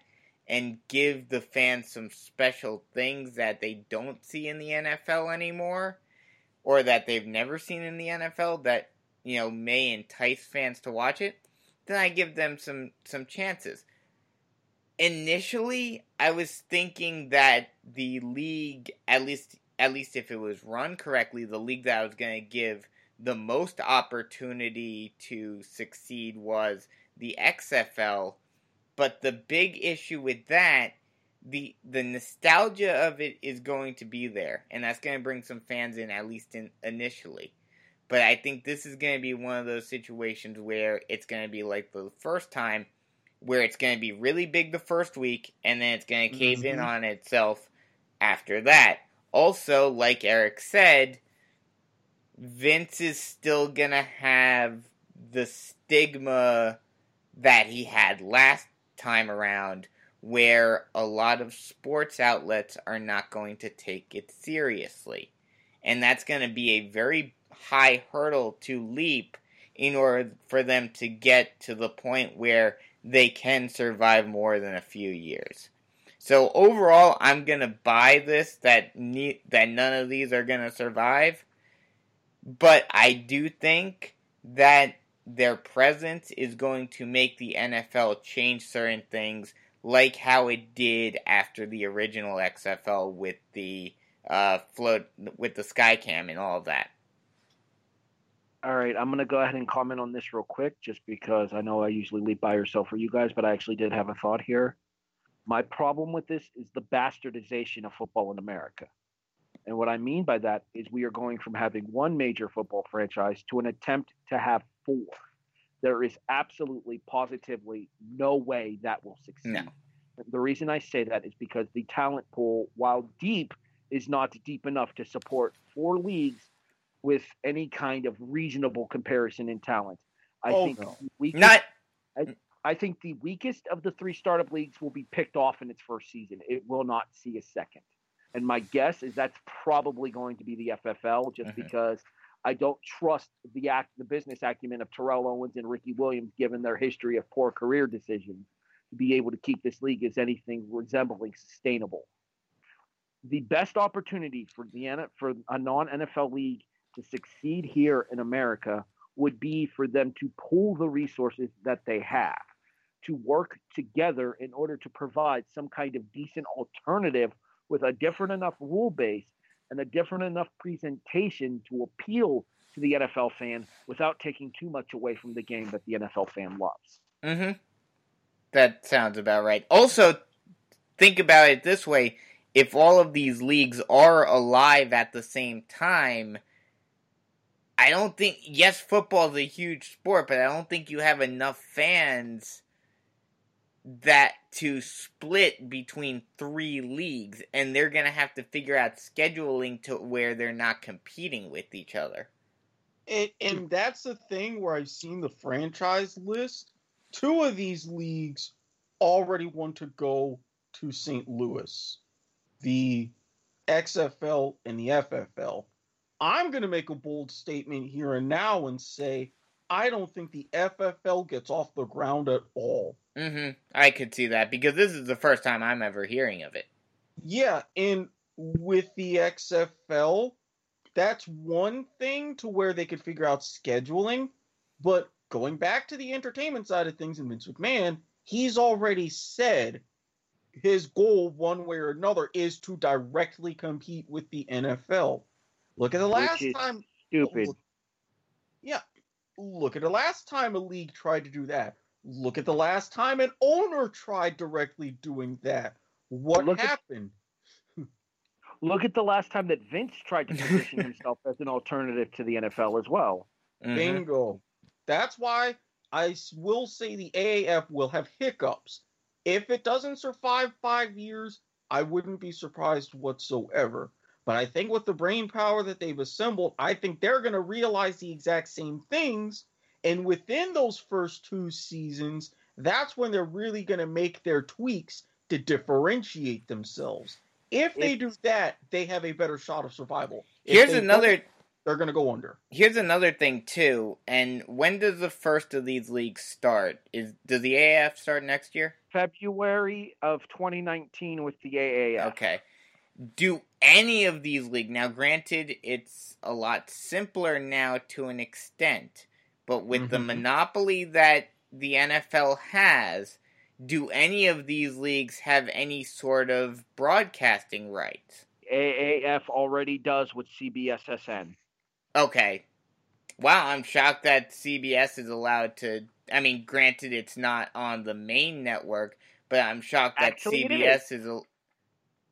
and give the fans some special things that they don't see in the N F L anymore, or that they've never seen in the N F L that, you know, may entice fans to watch it, then I give them some, some chances. Initially, I was thinking that the league, at least at least if it was run correctly, the league that I was going to give the most opportunity to succeed was the X F L, but the big issue with that, the the nostalgia of it is going to be there, and that's going to bring some fans in, at least in, initially. But I think this is going to be one of those situations where it's going to be like the first time, where it's going to be really big the first week, and then it's going to cave mm-hmm. in on itself after that. Also, like Eric said, Vince is still going to have the stigma that he had last time around, where a lot of sports outlets are not going to take it seriously. And that's going to be a very high hurdle to leap in order for them to get to the point where they can survive more than a few years. So overall, I'm going to buy this, that ne- that none of these are going to survive. But I do think that their presence is going to make the N F L change certain things, like how it did after the original X F L with the uh, float, with the Skycam and all of that. All right, I'm going to go ahead and comment on this real quick, just because I know I usually leave by yourself for you guys, but I actually did have a thought here. My problem with this is the bastardization of football in America. And what I mean by that is we are going from having one major football franchise to an attempt to have four. There is absolutely, positively no way that will succeed. No. The reason I say that is because the talent pool, while deep, is not deep enough to support four leagues with any kind of reasonable comparison in talent. I oh, think no. the weakest, not. I, I think the weakest of the three startup leagues will be picked off in its first season. It will not see a second. And my guess is that's probably going to be the F F L, just mm-hmm. because I don't trust the act, the business acumen of Terrell Owens and Ricky Williams, given their history of poor career decisions, to be able to keep this league as anything resembling sustainable. The best opportunity for the for a non-N F L league to succeed here in America would be for them to pool the resources that they have, to work together in order to provide some kind of decent alternative with a different enough rule base and a different enough presentation to appeal to the N F L fan without taking too much away from the game that the N F L fan loves. Mm-hmm. That sounds about right. Also, think about it this way. If all of these leagues are alive at the same time, I don't think, yes, football is a huge sport, but I don't think you have enough fans that to split between three leagues, and they're going to have to figure out scheduling to where they're not competing with each other. And, and that's the thing where I've seen the franchise list. Two of these leagues already want to go to Saint Louis, the X F L and the F F L. I'm going to make a bold statement here and now and say I don't think the F F L gets off the ground at all. Mm-hmm. I could see that, because this is the first time I'm ever hearing of it. Yeah, and with the X F L, that's one thing to where they could figure out scheduling. But going back to the entertainment side of things, and Vince McMahon, he's already said his goal, one way or another, is to directly compete with the N F L. Look at the last Which is time. Stupid. Yeah. Look at the last time a league tried to do that. Look at the last time an owner tried directly doing that. What look happened? At, look at the last time that Vince tried to position himself as an alternative to the N F L as well. Mm-hmm. Bingo. That's why I will say the A A F will have hiccups. If it doesn't survive five years, I wouldn't be surprised whatsoever. But I think with the brain power that they've assembled, I think they're going to realize the exact same things. And within those first two seasons, that's when they're really going to make their tweaks to differentiate themselves. If they do that, they have a better shot of survival. If Here's they another... They're going to go under. Here's another thing, too. And when does the first of these leagues start? Is Does the A A F start next year? February of twenty nineteen with the A A F. Okay. Do any of these leagues... Now, granted, it's a lot simpler now to an extent, but with mm-hmm. the monopoly that the N F L has, do any of these leagues have any sort of broadcasting rights? A A F already does with C B S S N. Okay. Wow, I'm shocked that C B S is allowed to... I mean, granted, it's not on the main network, but I'm shocked that Actually, C B S is... is a,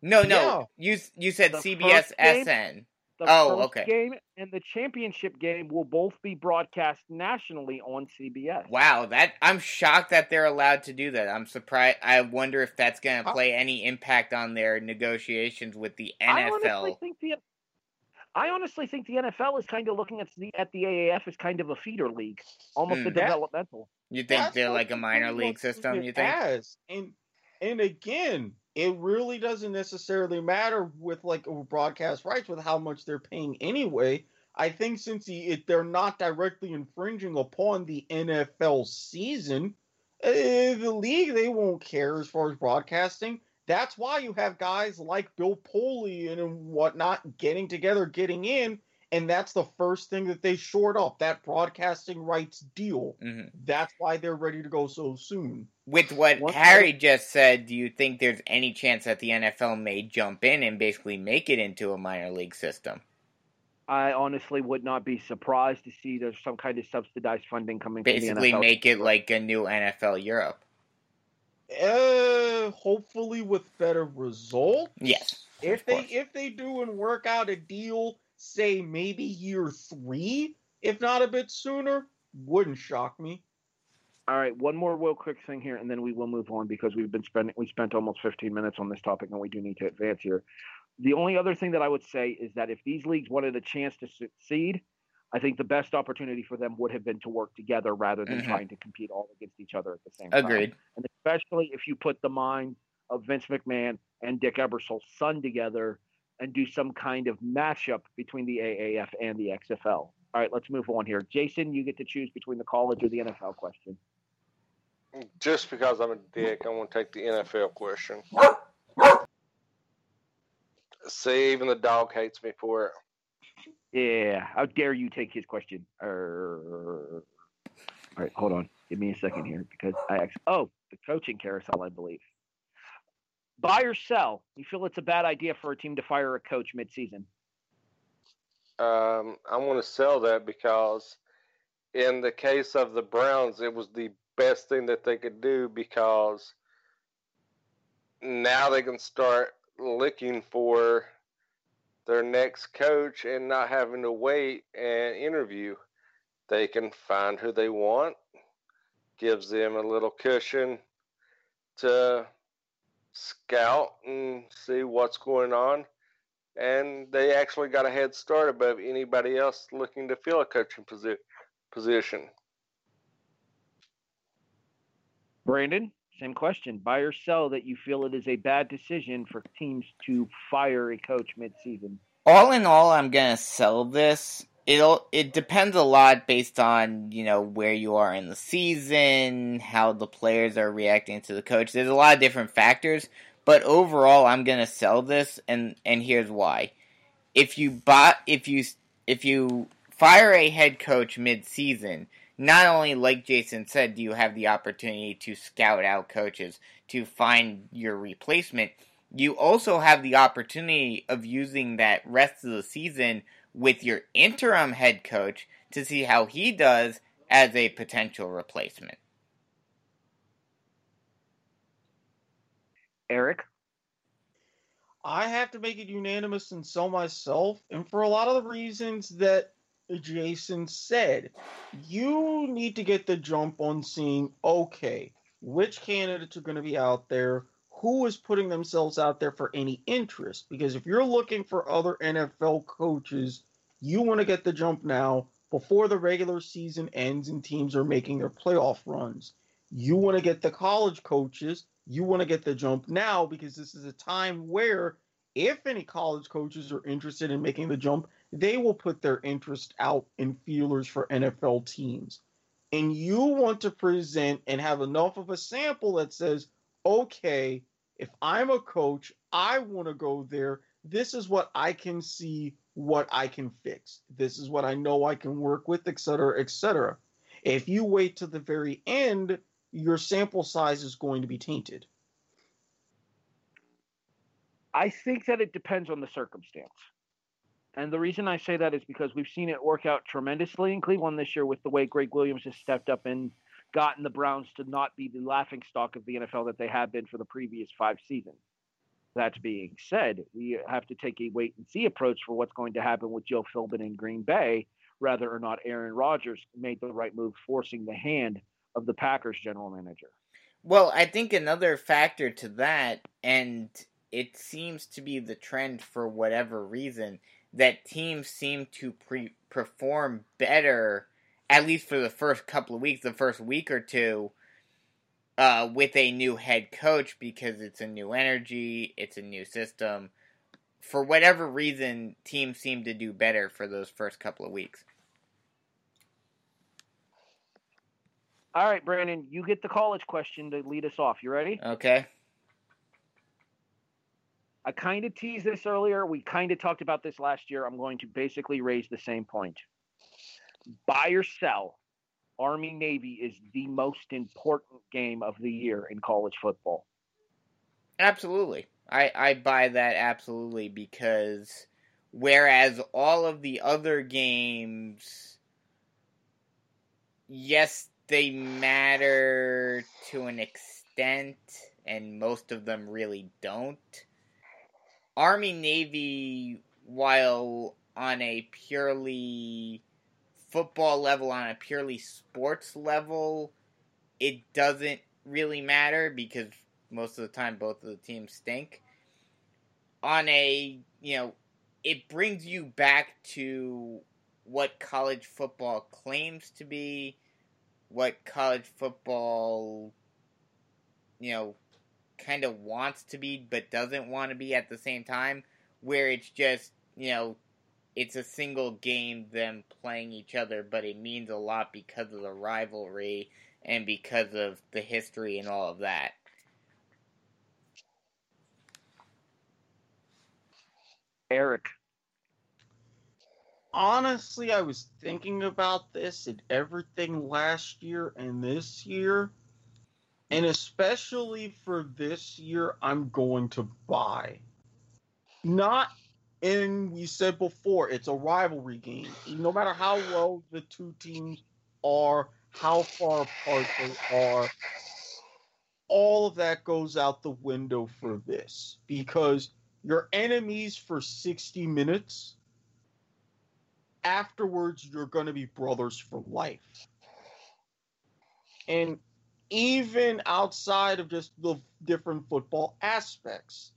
no, no, no. You you said the C B S S N. The oh, first okay. game and the championship game will both be broadcast nationally on C B S. Wow, that I'm shocked that they're allowed to do that. I'm surprised. I wonder if that's going to play any impact on their negotiations with the N F L. I honestly think the, I honestly think the N F L is kind of looking at the at the A A F as kind of a feeder league, almost mm. a developmental. You think that's they're like a minor league system? You think? As. And and again. It really doesn't necessarily matter with, like, broadcast rights with how much they're paying anyway. I think since he, if they're not directly infringing upon the N F L season, uh, the league, they won't care as far as broadcasting. That's why you have guys like Bill Polian and whatnot getting together, getting in, and that's the first thing that they short up, that broadcasting rights deal. Mm-hmm. That's why they're ready to go so soon. With what Once Harry I... just said, do you think there's any chance that the N F L may jump in and basically make it into a minor league system? I honestly would not be surprised to see there's some kind of subsidized funding coming basically from the N F L. Basically make it like a new N F L Europe. Uh, hopefully with better results. Yes. If they, if they do and work out a deal... say maybe year three, if not a bit sooner, wouldn't shock me. All right, one more real quick thing here, and then we will move on because we've been spending we spent almost fifteen minutes on this topic, and we do need to advance here. The only other thing that I would say is that if these leagues wanted a chance to succeed, I think the best opportunity for them would have been to work together rather than mm-hmm. trying to compete all against each other at the same Agreed. time. And especially if you put the mind of Vince McMahon and Dick Ebersol's son together and do some kind of matchup between the A A F and the X F L. All right, let's move on here. Jason, you get to choose between the college or the N F L question. Just because I'm a dick, I'm going to take the N F L question. See, even the dog hates me for it. Yeah, how dare you take his question. All right, hold on. Give me a second here because I actually – oh, the coaching carousel, I believe. Buy or sell? You feel it's a bad idea for a team to fire a coach midseason? Um, I want to sell that because in the case of the Browns, it was the best thing that they could do because now they can start looking for their next coach and not having to wait and interview. They can find who they want, gives them a little cushion. to scout and see what's going on. And they actually got a head start above anybody else looking to fill a coaching posi- position. Brandon, same question. Buy or sell that you feel it is a bad decision for teams to fire a coach mid-season? All in all, I'm going to sell this. It'll, it depends a lot based on, you know, where you are in the season, how the players are reacting to the coach. There's a lot of different factors. But overall, I'm going to sell this, and, and here's why. If you buy, if you if you fire a head coach mid-season, not only, like Jason said, do you have the opportunity to scout out coaches to find your replacement, you also have the opportunity of using that rest of the season with your interim head coach to see how he does as a potential replacement. Eric? I have to make it unanimous and sell myself, and for a lot of the reasons that Jason said. You need to get the jump on seeing, okay, which candidates are going to be out there, who is putting themselves out there for any interest, because if you're looking for other N F L coaches, you want to get the jump now before the regular season ends and teams are making their playoff runs. You want to get the college coaches. You want to get the jump now because this is a time where if any college coaches are interested in making the jump, they will put their interest out in feelers for N F L teams. And you want to present and have enough of a sample that says, okay, if I'm a coach, I want to go there. This is what I can see, what I can fix. This is what I know I can work with, et cetera, et cetera. If you wait to the very end, your sample size is going to be tainted. I think that it depends on the circumstance. And the reason I say that is because we've seen it work out tremendously in Cleveland this year with the way Gregg Williams has stepped up and gotten the Browns to not be the laughingstock of the N F L that they have been for the previous five seasons. That being said, we have to take a wait-and-see approach for what's going to happen with Joe Philbin in Green Bay, whether or not Aaron Rodgers made the right move, forcing the hand of the Packers general manager. Well, I think another factor to that, and it seems to be the trend for whatever reason, that teams seem to pre- perform better, at least for the first couple of weeks, the first week or two, uh, with a new head coach because it's a new energy, it's a new system. For whatever reason, teams seem to do better for those first couple of weeks. All right, Brandon, you get the college question to lead us off. You ready? Okay. I kind of teased this earlier. We kind of talked about this last year. I'm going to basically raise the same point. Buy or sell, Army-Navy is the most important game of the year in college football. Absolutely. I, I buy that absolutely because whereas all of the other games, yes, they matter to an extent, and most of them really don't. Army-Navy, while on a purely football level, on a purely sports level, it doesn't really matter because most of the time both of the teams stink. On a, you know, it brings you back to what college football claims to be, what college football, you know, kind of wants to be but doesn't want to be at the same time, where it's just, you know, it's a single game, them playing each other, but it means a lot because of the rivalry and because of the history and all of that. Eric. Honestly, I was thinking about this and everything last year and this year. And especially for this year, I'm going to buy. Not, and we said before, it's a rivalry game. No matter how well the two teams are, how far apart they are, all of that goes out the window for this. Because you're enemies for sixty minutes. Afterwards, you're going to be brothers for life. And even outside of just the different football aspects.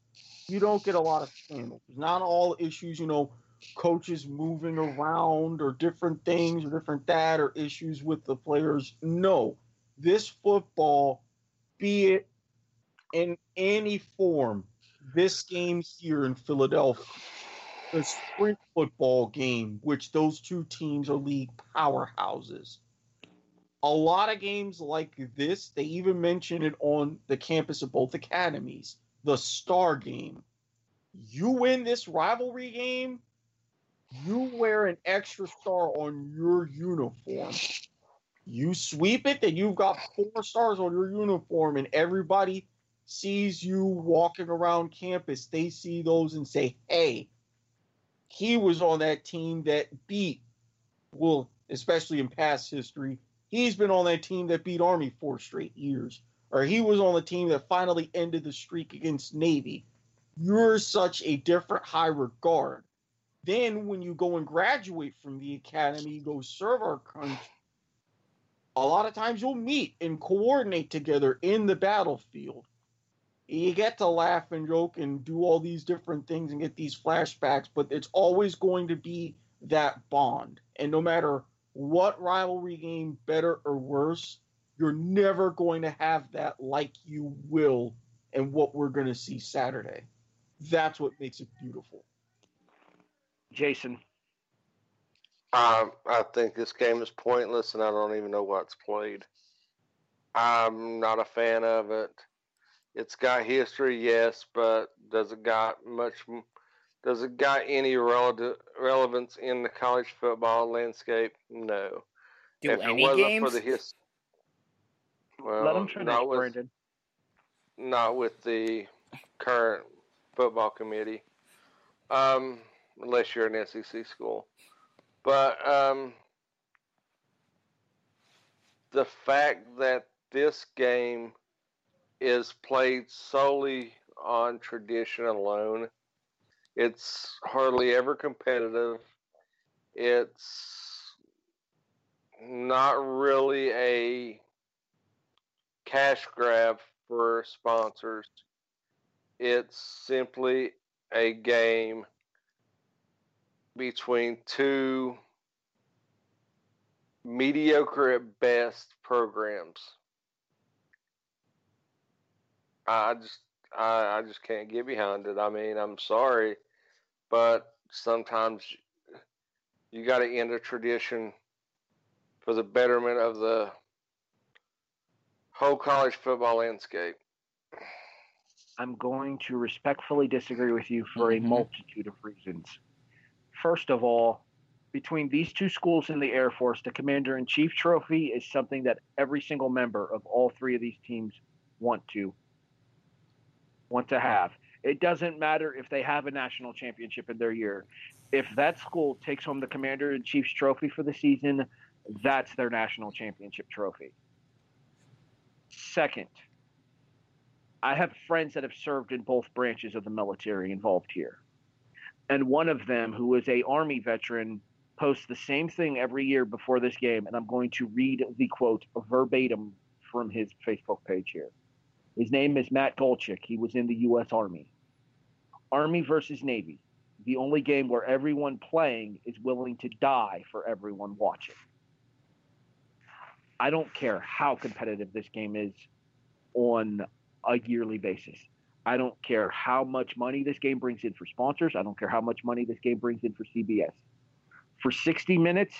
You don't get a lot of scandals. Not all issues, you know, coaches moving around or different things or different that or issues with the players. No, this football, be it in any form, this game here in Philadelphia, the spring football game, which those two teams are league powerhouses. A lot of games like this, they even mention it on the campus of both academies, the star game. You win this rivalry game, you wear an extra star on your uniform. You sweep it, then you've got four stars on your uniform, and everybody sees you walking around campus. They see those and say, hey, he was on that team that beat, well, especially in past history, he's been on that team that beat Army four straight years. Or he was on the team that finally ended the streak against Navy. You're such a different high regard. Then when you go and graduate from the academy, go serve our country, a lot of times you'll meet and coordinate together in the battlefield. You get to laugh and joke and do all these different things and get these flashbacks, but it's always going to be that bond. And no matter what rivalry game, better or worse, you're never going to have that like you will and what we're going to see Saturday. That's what makes it beautiful. Jason. Uh, I think this game is pointless, and I don't even know what's played. I'm not a fan of it. It's got history, yes, but does it got much? Does it got any rele- relevance in the college football landscape? No. Do if any it wasn't games? For the history, well, let them try not with, Brandon. Not with the current football committee, um, unless you're an S E C school. But um, the fact that this game is played solely on tradition alone, it's hardly ever competitive. It's not really a cash grab for sponsors. It's simply a game between two mediocre at best programs. I just, I, I just can't get behind it. I mean, I'm sorry, but sometimes you got to end a tradition for the betterment of the whole college football landscape. I'm going to respectfully disagree with you for a multitude of reasons. First of all, between these two schools in the Air Force, the Commander-in-Chief Trophy is something that every single member of all three of these teams want to want to have. It doesn't matter if they have a national championship in their year. If that school takes home the Commander-in-Chief's Trophy for the season, that's their national championship trophy. Second, I have friends that have served in both branches of the military involved here. And one of them, who is a Army veteran, posts the same thing every year before this game, and I'm going to read the quote verbatim from his Facebook page here. His name is Matt Golchick. He was in the U S Army. Army versus Navy, the only game where everyone playing is willing to die for everyone watching. I don't care how competitive this game is on a yearly basis. I don't care how much money this game brings in for sponsors. I don't care how much money this game brings in for C B S. For sixty minutes,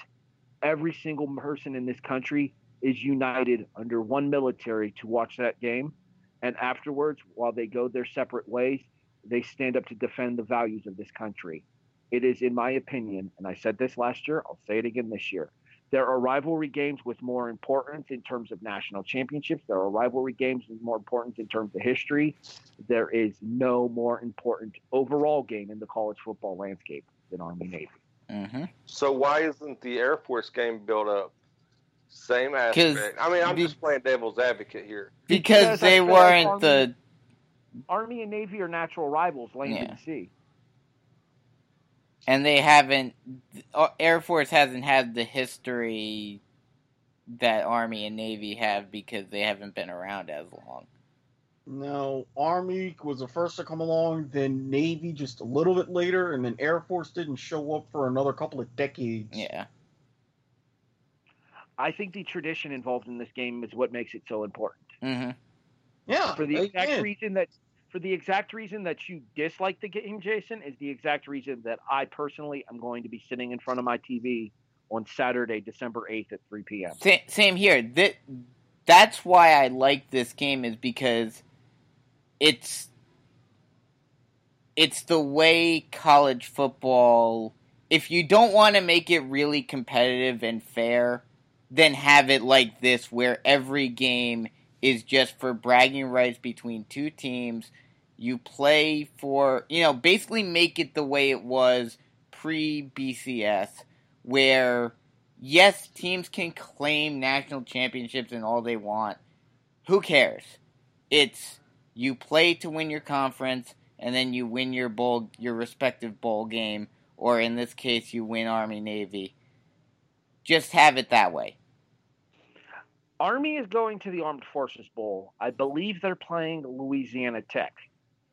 every single person in this country is united under one military to watch that game. And afterwards, while they go their separate ways, they stand up to defend the values of this country. It is, in my opinion, and I said this last year, I'll say it again this year, there are rivalry games with more importance in terms of national championships. There are rivalry games with more importance in terms of history. There is no more important overall game in the college football landscape than Army-Navy. Mm-hmm. So why isn't the Air Force game built up? Same aspect. I mean, I'm be, just playing devil's advocate here. Because, because they weren't Army, the... Army and Navy are natural rivals, land yeah. and sea. And they haven't... Air Force hasn't had the history that Army and Navy have because they haven't been around as long. No, Army was the first to come along, then Navy just a little bit later, and then Air Force didn't show up for another couple of decades. Yeah. I think the tradition involved in this game is what makes it so important. Mm-hmm. Yeah, for the exact again. reason that for the exact reason that you dislike the game, Jason, is the exact reason that I personally am going to be sitting in front of my T V on Saturday, December eighth at three p.m. Sa- same here. Th- that's why I like this game, is because it's it's the way college football. If you don't want to make it really competitive and fair, then have it like this, where every game is just for bragging rights between two teams. You play for, you know, basically make it the way it was pre-B C S, where, yes, teams can claim national championships and all they want. Who cares? It's you play to win your conference, and then you win your bowl, your respective bowl game, or in this case, you win Army-Navy. Just have it that way. Army is going to the Armed Forces Bowl. I believe they're playing Louisiana Tech.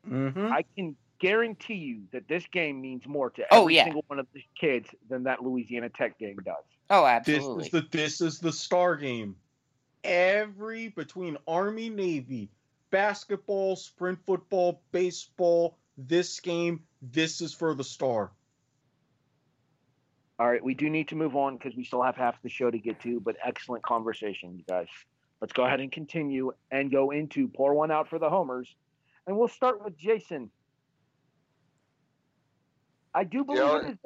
Mm-hmm. I can guarantee you that this game means more to every oh, yeah. single one of the kids than that Louisiana Tech game does. Oh, absolutely. This is the, this is the star game. Every, between Army, Navy, basketball, sprint football, baseball, this game, this is for the star. All right, we do need to move on because we still have half the show to get to, but excellent conversation, you guys. Let's go ahead and continue and go into pour one out for the homers, and we'll start with Jason. I do believe yeah. it is.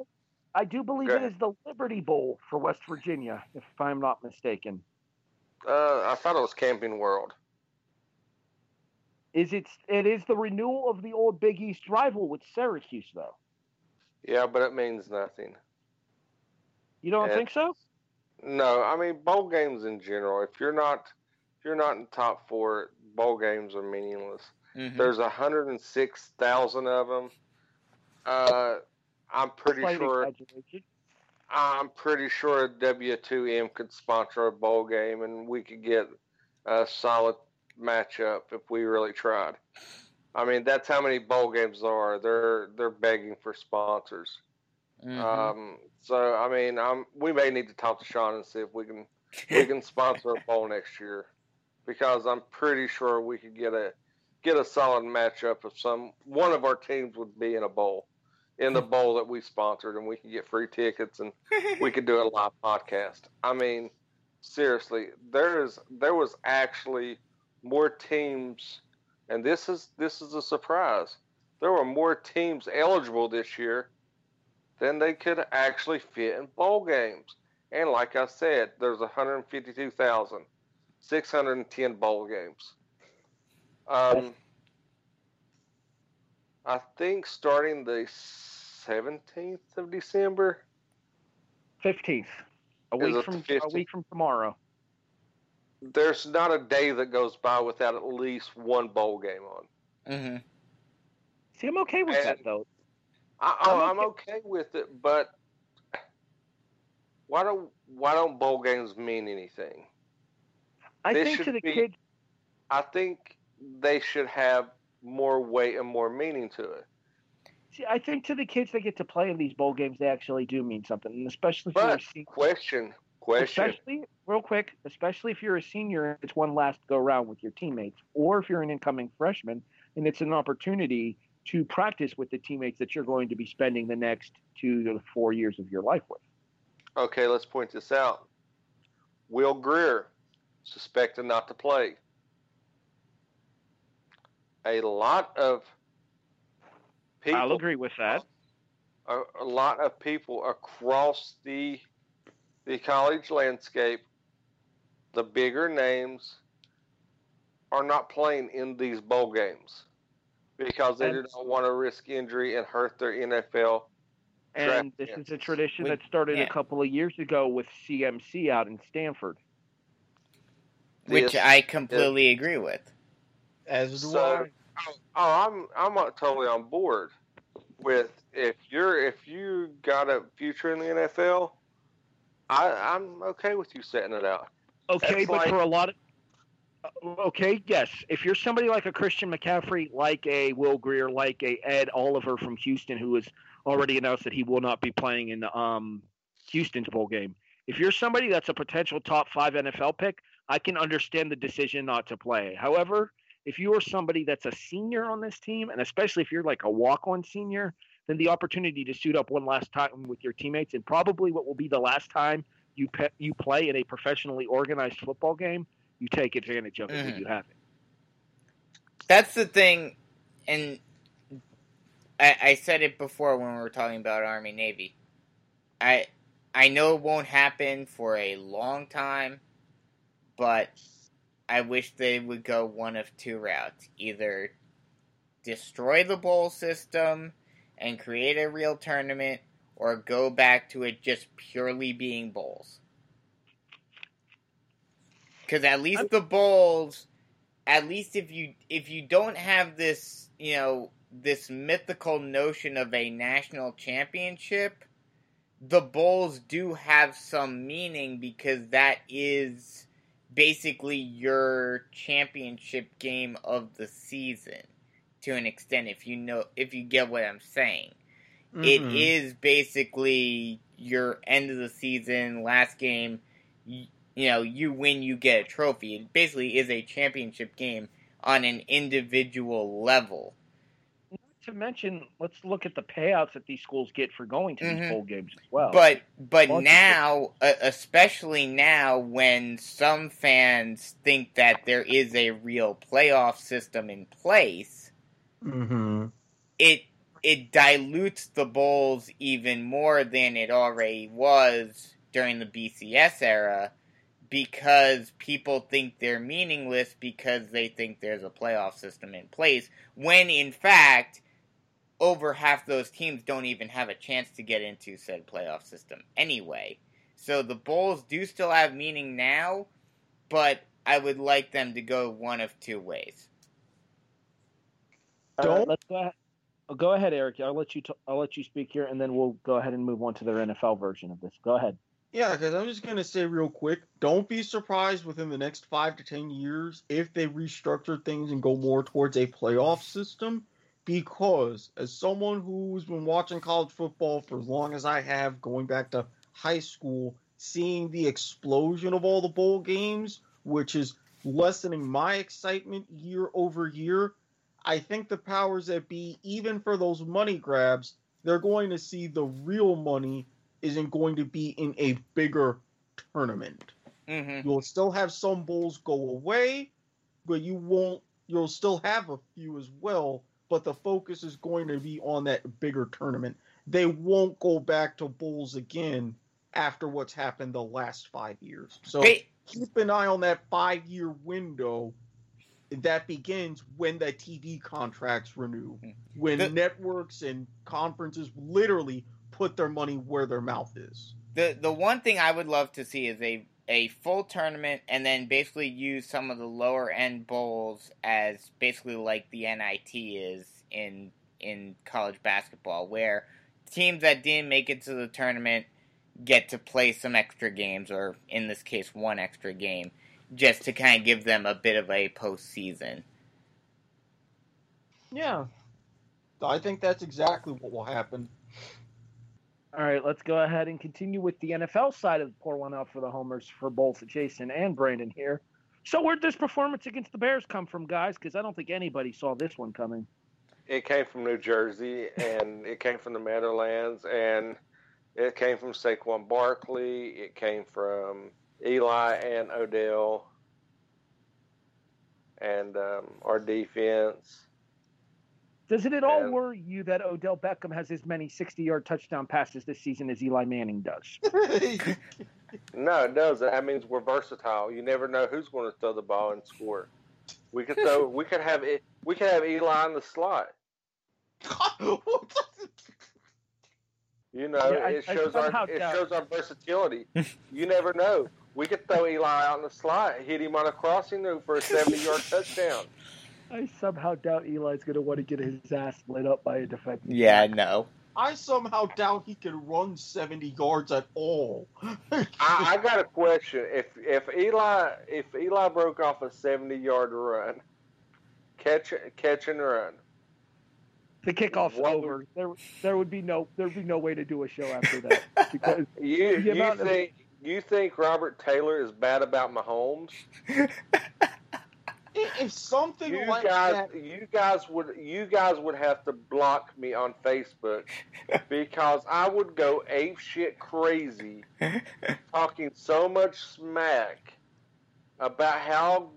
I do believe okay. it is the Liberty Bowl for West Virginia, if I'm not mistaken. Uh, I thought it was Camping World. Is it? It is the renewal of the old Big East rival with Syracuse, though. Yeah, but it means nothing. You don't and, think so? No, I mean bowl games in general. If you're not, if you're not in top four, bowl games are meaningless. Mm-hmm. There's one hundred six thousand of them. Uh, I'm pretty Slight sure. I'm pretty sure W two M could sponsor a bowl game, and we could get a solid matchup if we really tried. I mean, that's how many bowl games there are. They're they're begging for sponsors. Mm-hmm. Um, so I mean, I'm, we may need to talk to Sean and see if we can we can sponsor a bowl next year, because I'm pretty sure we could get a get a solid matchup if some one of our teams would be in a bowl, in the bowl that we sponsored, and we could get free tickets and we could do a live podcast. I mean, seriously, there is there was actually more teams, and this is this is a surprise. There were more teams eligible this year then they could actually fit in bowl games. And like I said, there's one hundred fifty-two thousand six hundred ten bowl games. Um, I think starting the seventeenth of December? fifteenth. A week from a week from tomorrow. There's not a day that goes by without at least one bowl game on. Mm-hmm. See, I'm okay with and, that, though. I, I, I'm okay with it, but why don't why don't bowl games mean anything? I they think to the be, kids, I think they should have more weight and more meaning to it. See, I think to the kids that get to play in these bowl games, they actually do mean something, and especially if but, you're a question question. Especially real quick, especially if you're a senior, it's one last go round with your teammates, or if you're an incoming freshman, and it's an opportunity to practice with the teammates that you're going to be spending the next two to four years of your life with. Okay, let's point this out. Will Grier, suspected not to play. A lot of people... I'll agree with that. A, a lot of people across the the college landscape, the bigger names, are not playing in these bowl games, because they do not want to risk injury and hurt their N F L. And this is a tradition that started yeah. a couple of years ago with C M C out in Stanford. Which yes. I completely yes. agree with. As so, well. Oh, I'm I'm totally on board with if you're if you got a future in the N F L, I, I'm okay with you setting it out. Okay, that's but like, for a lot of okay, yes. If you're somebody like a Christian McCaffrey, like a Will Grier, like a Ed Oliver from Houston, who has already announced that he will not be playing in the um, Houston's bowl game. If you're somebody that's a potential top five N F L pick, I can understand the decision not to play. However, if you are somebody that's a senior on this team, and especially if you're like a walk-on senior, then the opportunity to suit up one last time with your teammates and probably what will be the last time you pe- you play in a professionally organized football game, you take advantage of it mm-hmm. when you have it. That's the thing, and I, I said it before when we were talking about Army-Navy. I I know it won't happen for a long time, but I wish they would go one of two routes. Either destroy the bowl system and create a real tournament, or go back to it just purely being bowls. Because at least I'm... the bowls, at least if you if you don't have this, you know, this mythical notion of a national championship, the bowls do have some meaning because that is basically your championship game of the season to an extent, if you know, if you get what I'm saying. Mm-hmm. It is basically your end of the season, last game, you, you know, you win, you get a trophy. It basically is a championship game on an individual level. To mention, let's look at the payouts that these schools get for going to mm-hmm. these bowl games as well. But but Bunch now, especially now when some fans think that there is a real playoff system in place, mm-hmm. it it dilutes the bowls even more than it already was during the B C S era because people think they're meaningless because they think there's a playoff system in place when, in fact, over half those teams don't even have a chance to get into said playoff system anyway. So the bowls do still have meaning now, but I would like them to go one of two ways. All right, let's go ahead. Go ahead, Eric. I'll let you. T- I'll let you speak here, and then we'll go ahead and move on to their N F L version of this. Go ahead. Yeah, because I'm just gonna say real quick. Don't be surprised within the next five to ten years if they restructure things and go more towards a playoff system. Because as someone who's been watching college football for as long as I have, going back to high school, seeing the explosion of all the bowl games, which is lessening my excitement year over year, I think the powers that be, even for those money grabs, they're going to see the real money isn't going to be in a bigger tournament. Mm-hmm. You'll still have some bowls go away, but you won't. You'll still have a few as well. But the focus is going to be on that bigger tournament. They won't go back to bowls again after what's happened the last five years. So hey. Keep an eye on that five-year window that begins when the T V contracts renew, when the, networks and conferences literally put their money where their mouth is. The the one thing I would love to see is a, a full tournament and then basically use some of the lower-end bowls as basically like the N I T is in in college basketball, where teams that didn't make it to the tournament get to play some extra games, or in this case, one extra game, just to kind of give them a bit of a postseason. Yeah. I think that's exactly what will happen. All right, let's go ahead and continue with the N F L side of Pour One Out for the Homers for both Jason and Brandon here. So where'd this performance against the Bears come from, guys? Because I don't think anybody saw this one coming. It came from New Jersey, and it came from the Meadowlands, and it came from Saquon Barkley. It came from Eli and Odell and um, our defense. Doesn't it all worry you that Odell Beckham has as many sixty-yard touchdown passes this season as Eli Manning does? No, it doesn't. That means we're versatile. You never know who's going to throw the ball and score. We could throw. We could have. We could have Eli in the slot. You know, yeah, I, it shows our it doubt. shows our versatility. You never know. We could throw Eli out in the slot, hit him on a crossing route for a seventy-yard touchdown. I somehow doubt Eli's going to want to get his ass lit up by a defensive. Yeah, I know. I somehow doubt he can run seventy yards at all. I, I got a question. If if Eli if Eli broke off a seventy yard run, catch catch and run. The kickoff's what? Over. There there would be no there would be no way to do a show after that. Because you you think of, you think Robert Taylor is bad about Mahomes? If something you like guys, that, you guys would you guys would have to block me on Facebook because I would go ape shit crazy talking so much smack about how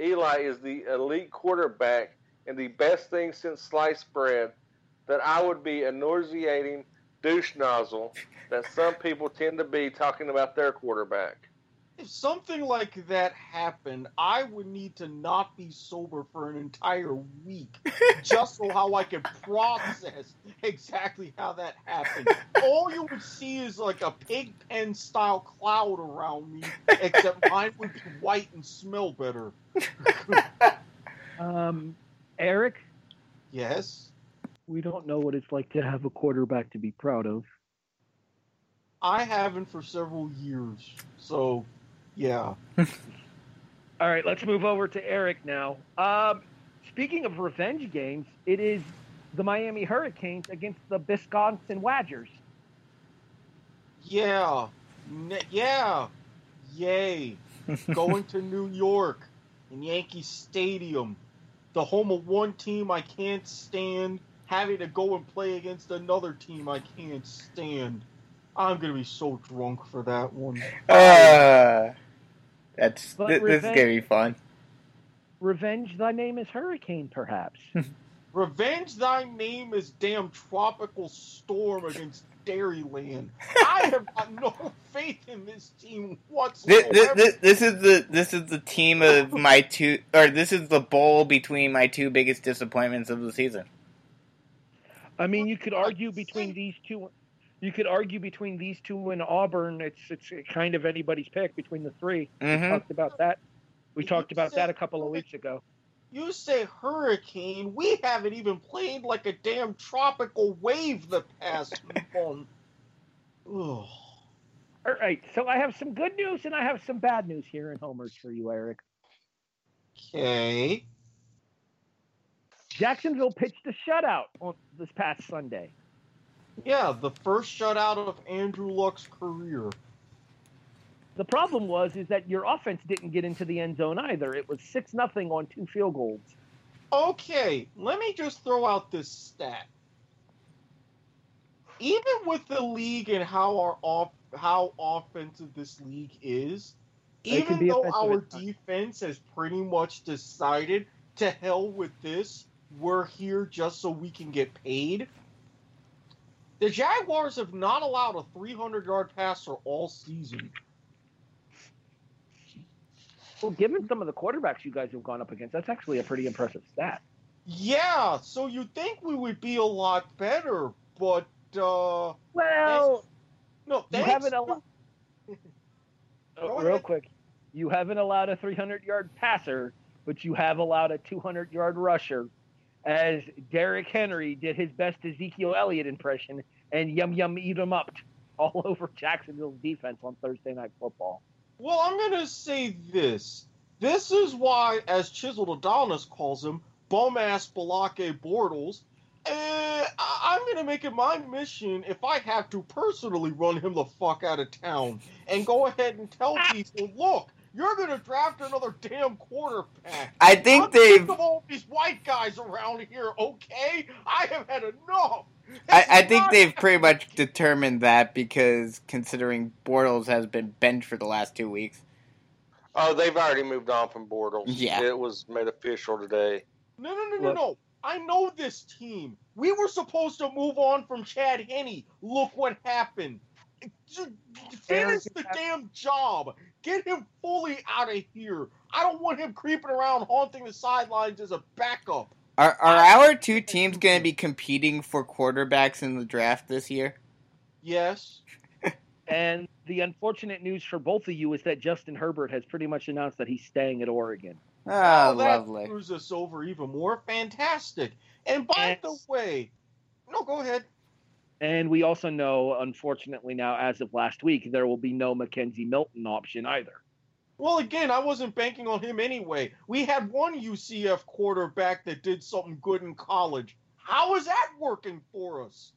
Eli is the elite quarterback and the best thing since sliced bread that I would be a nauseating douche nozzle that some people tend to be talking about their quarterback. If something like that happened, I would need to not be sober for an entire week just so how I could process exactly how that happened. All you would see is like a pig pen style cloud around me, except mine would be white and smell better. um, Eric? Yes? We don't know what it's like to have a quarterback to be proud of. I haven't for several years, so... Yeah. All right, let's move over to Eric now. Um, speaking of revenge games, it is the Miami Hurricanes against the Wisconsin Badgers. Yeah. Ne- yeah. Yay. Going to New York in Yankee Stadium, the home of one team I can't stand, having to go and play against another team I can't stand. I'm going to be so drunk for that one. Uh... That's th- revenge, this is gonna be fun. Revenge, thy name is hurricane, perhaps. Revenge, thy name is damn tropical storm against Dairyland. I have got no faith in this team whatsoever. This, this, this is the this is the team of my two, or this is the bowl between my two biggest disappointments of the season. I mean, you could argue between these two. You could argue between these two and Auburn. It's it's kind of anybody's pick between the three. Mm-hmm. We talked about that. We you talked about that a couple of weeks ago. You say hurricane. We haven't even played like a damn tropical wave the past month. All right. So I have some good news and I have some bad news here in Homer's for you, Eric. Okay. Jacksonville pitched a shutout on this past Sunday. Yeah, the first shutout of Andrew Luck's career. The problem was is that your offense didn't get into the end zone either. It was six nothing on two field goals. Okay, let me just throw out this stat. Even with the league and how our off, how offensive this league is, even though our defense has pretty much decided to hell with this, we're here just so we can get paid. The Jaguars have not allowed a three hundred yard passer all season. Well, given some of the quarterbacks you guys have gone up against, that's actually a pretty impressive stat. Yeah, so you'd think we would be a lot better, but... Uh, well... Thanks, no, thanks you haven't allowed... Real quick, you haven't allowed a three hundred yard passer, but you have allowed a two hundred yard rusher. As Derrick Henry did his best Ezekiel Elliott impression and yum yum eat him up all over Jacksonville's defense on Thursday Night Football. Well, I'm going to say this. This is why, as Chiseled Adonis calls him, bum-ass Balake Bortles, eh, I'm going to make it my mission, if I have to personally run him the fuck out of town, and go ahead and tell people, look, you're going to draft another damn quarterback. I think they've... I'm sick of all these white guys around here, okay? I have had enough. I, I think they've pretty much determined that because considering Bortles has been benched for the last two weeks. Oh, they've already moved on from Bortles. Yeah. It was made official today. No, no, no, no, no. I know this team. We were supposed to move on from Chad Henne. Look what happened. Finish the damn job. Get him fully out of here. I don't want him creeping around haunting the sidelines as a backup. Are are our two teams going to be competing for quarterbacks in the draft this year? Yes. And the unfortunate news for both of you is that Justin Herbert has pretty much announced that he's staying at Oregon. Oh, well, lovely. That screws us over even more. Fantastic. And by and, the way... No, go ahead. And we also know, unfortunately now, as of last week, there will be no Mackenzie Milton option either. Well, again, I wasn't banking on him anyway. We had one U C F quarterback that did something good in college. How is that working for us?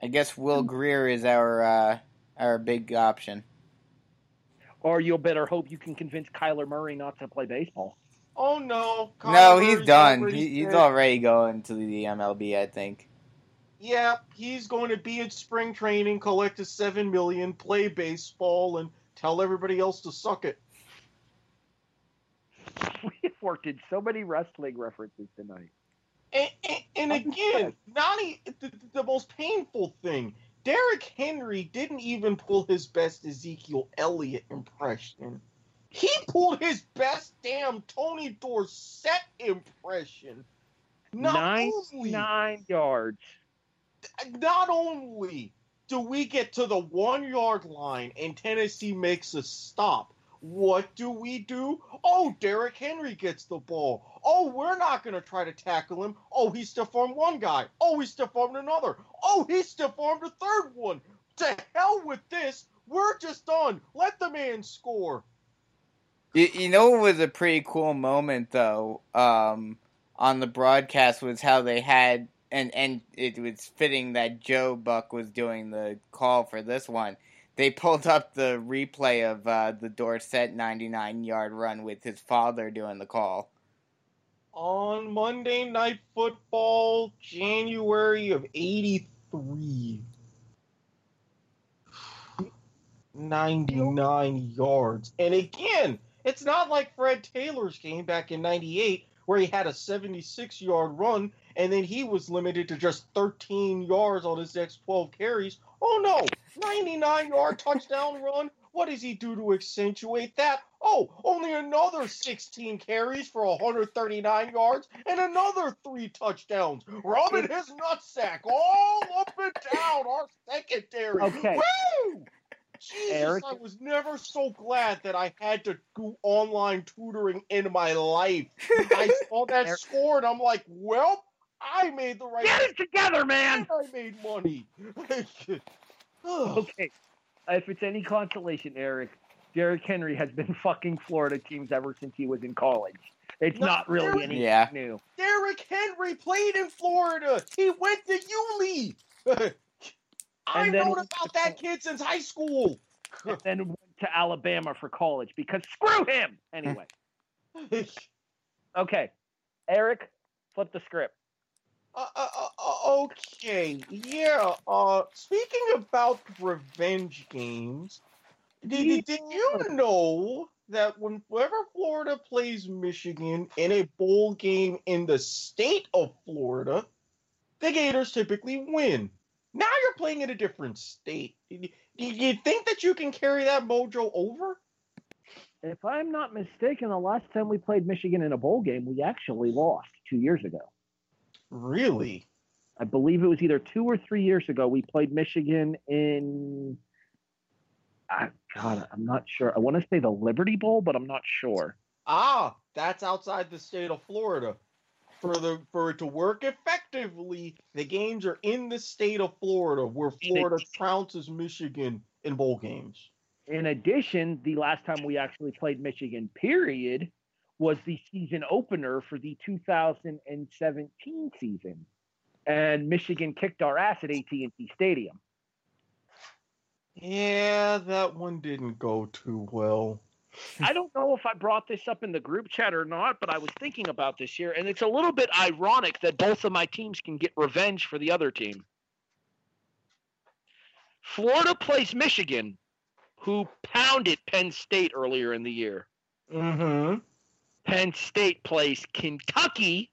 I guess Will Grier is our uh, our big option. Or you'll better hope you can convince Kyler Murray not to play baseball. Oh, no. Kyler no, he's Murray's done. He, he's already going to the M L B, I think. Yeah, he's going to be at spring training, collect his seven million dollars, play baseball, and tell everybody else to suck it. We have worked in so many wrestling references tonight. And, and, and again, not a, the, the most painful thing, Derrick Henry didn't even pull his best Ezekiel Elliott impression. He pulled his best damn Tony Dorsett impression. Not nine, only, nine yards. Not only do we get to the one-yard line and Tennessee makes a stop, what do we do? Oh, Derrick Henry gets the ball. Oh, we're not going to try to tackle him. Oh, he stiff-armed one guy. Oh, he stiff-armed another. Oh, he stiff-armed a third one. To hell with this. We're just done. Let the man score. You, you know what was a pretty cool moment, though, um, on the broadcast was how they had, and, and it was fitting that Joe Buck was doing the call for this one. They pulled up the replay of uh, the Dorsett ninety-nine-yard run with his father doing the call. On Monday Night Football, January of eighty-three. ninety-nine yards. And again, it's not like Fred Taylor's game back in ninety-eight where he had a seventy-six-yard run and then he was limited to just thirteen yards on his next twelve carries. Oh, no. ninety-nine-yard touchdown run. What does he do to accentuate that? Oh, only another sixteen carries for one hundred thirty-nine yards and another three touchdowns. Rubbing his nutsack all up and down our secondary. Okay. Woo! Jesus, Eric. I was never so glad that I had to do online tutoring in my life. I saw that Eric. score and I'm like, well, I made the right Get it together, man! I made money. Okay. If it's any consolation, Eric, Derrick Henry has been fucking Florida teams ever since he was in college. It's not, not really Derrick, anything yeah. new. Derrick Henry played in Florida. He went to U L E. I wrote about that kid since high school. And then went to Alabama for college because screw him. Anyway. Okay. Eric, flip the script. Uh, uh, uh, okay. Yeah. Uh, speaking about revenge games, did, did you know that whenever Florida plays Michigan in a bowl game in the state of Florida, the Gators typically win? Now you're playing in a different state. Do you think that you can carry that mojo over? If I'm not mistaken, the last time we played Michigan in a bowl game, we actually lost two years ago. Really? I believe it was either two or three years ago. We played Michigan in, I, God, I'm not sure. I want to say the Liberty Bowl, but I'm not sure. Ah, that's outside the state of Florida. For the for it to work effectively, the games are in the state of Florida, where Florida trounces Michigan in bowl games. In addition, the last time we actually played Michigan, period, was the season opener for the two thousand seventeen season. And Michigan kicked our ass at A T and T Stadium. Yeah, that one didn't go too well. I don't know if I brought this up in the group chat or not, but I was thinking about this year, and it's a little bit ironic that both of my teams can get revenge for the other team. Florida plays Michigan, who pounded Penn State earlier in the year. Mm-hmm. Penn State plays Kentucky,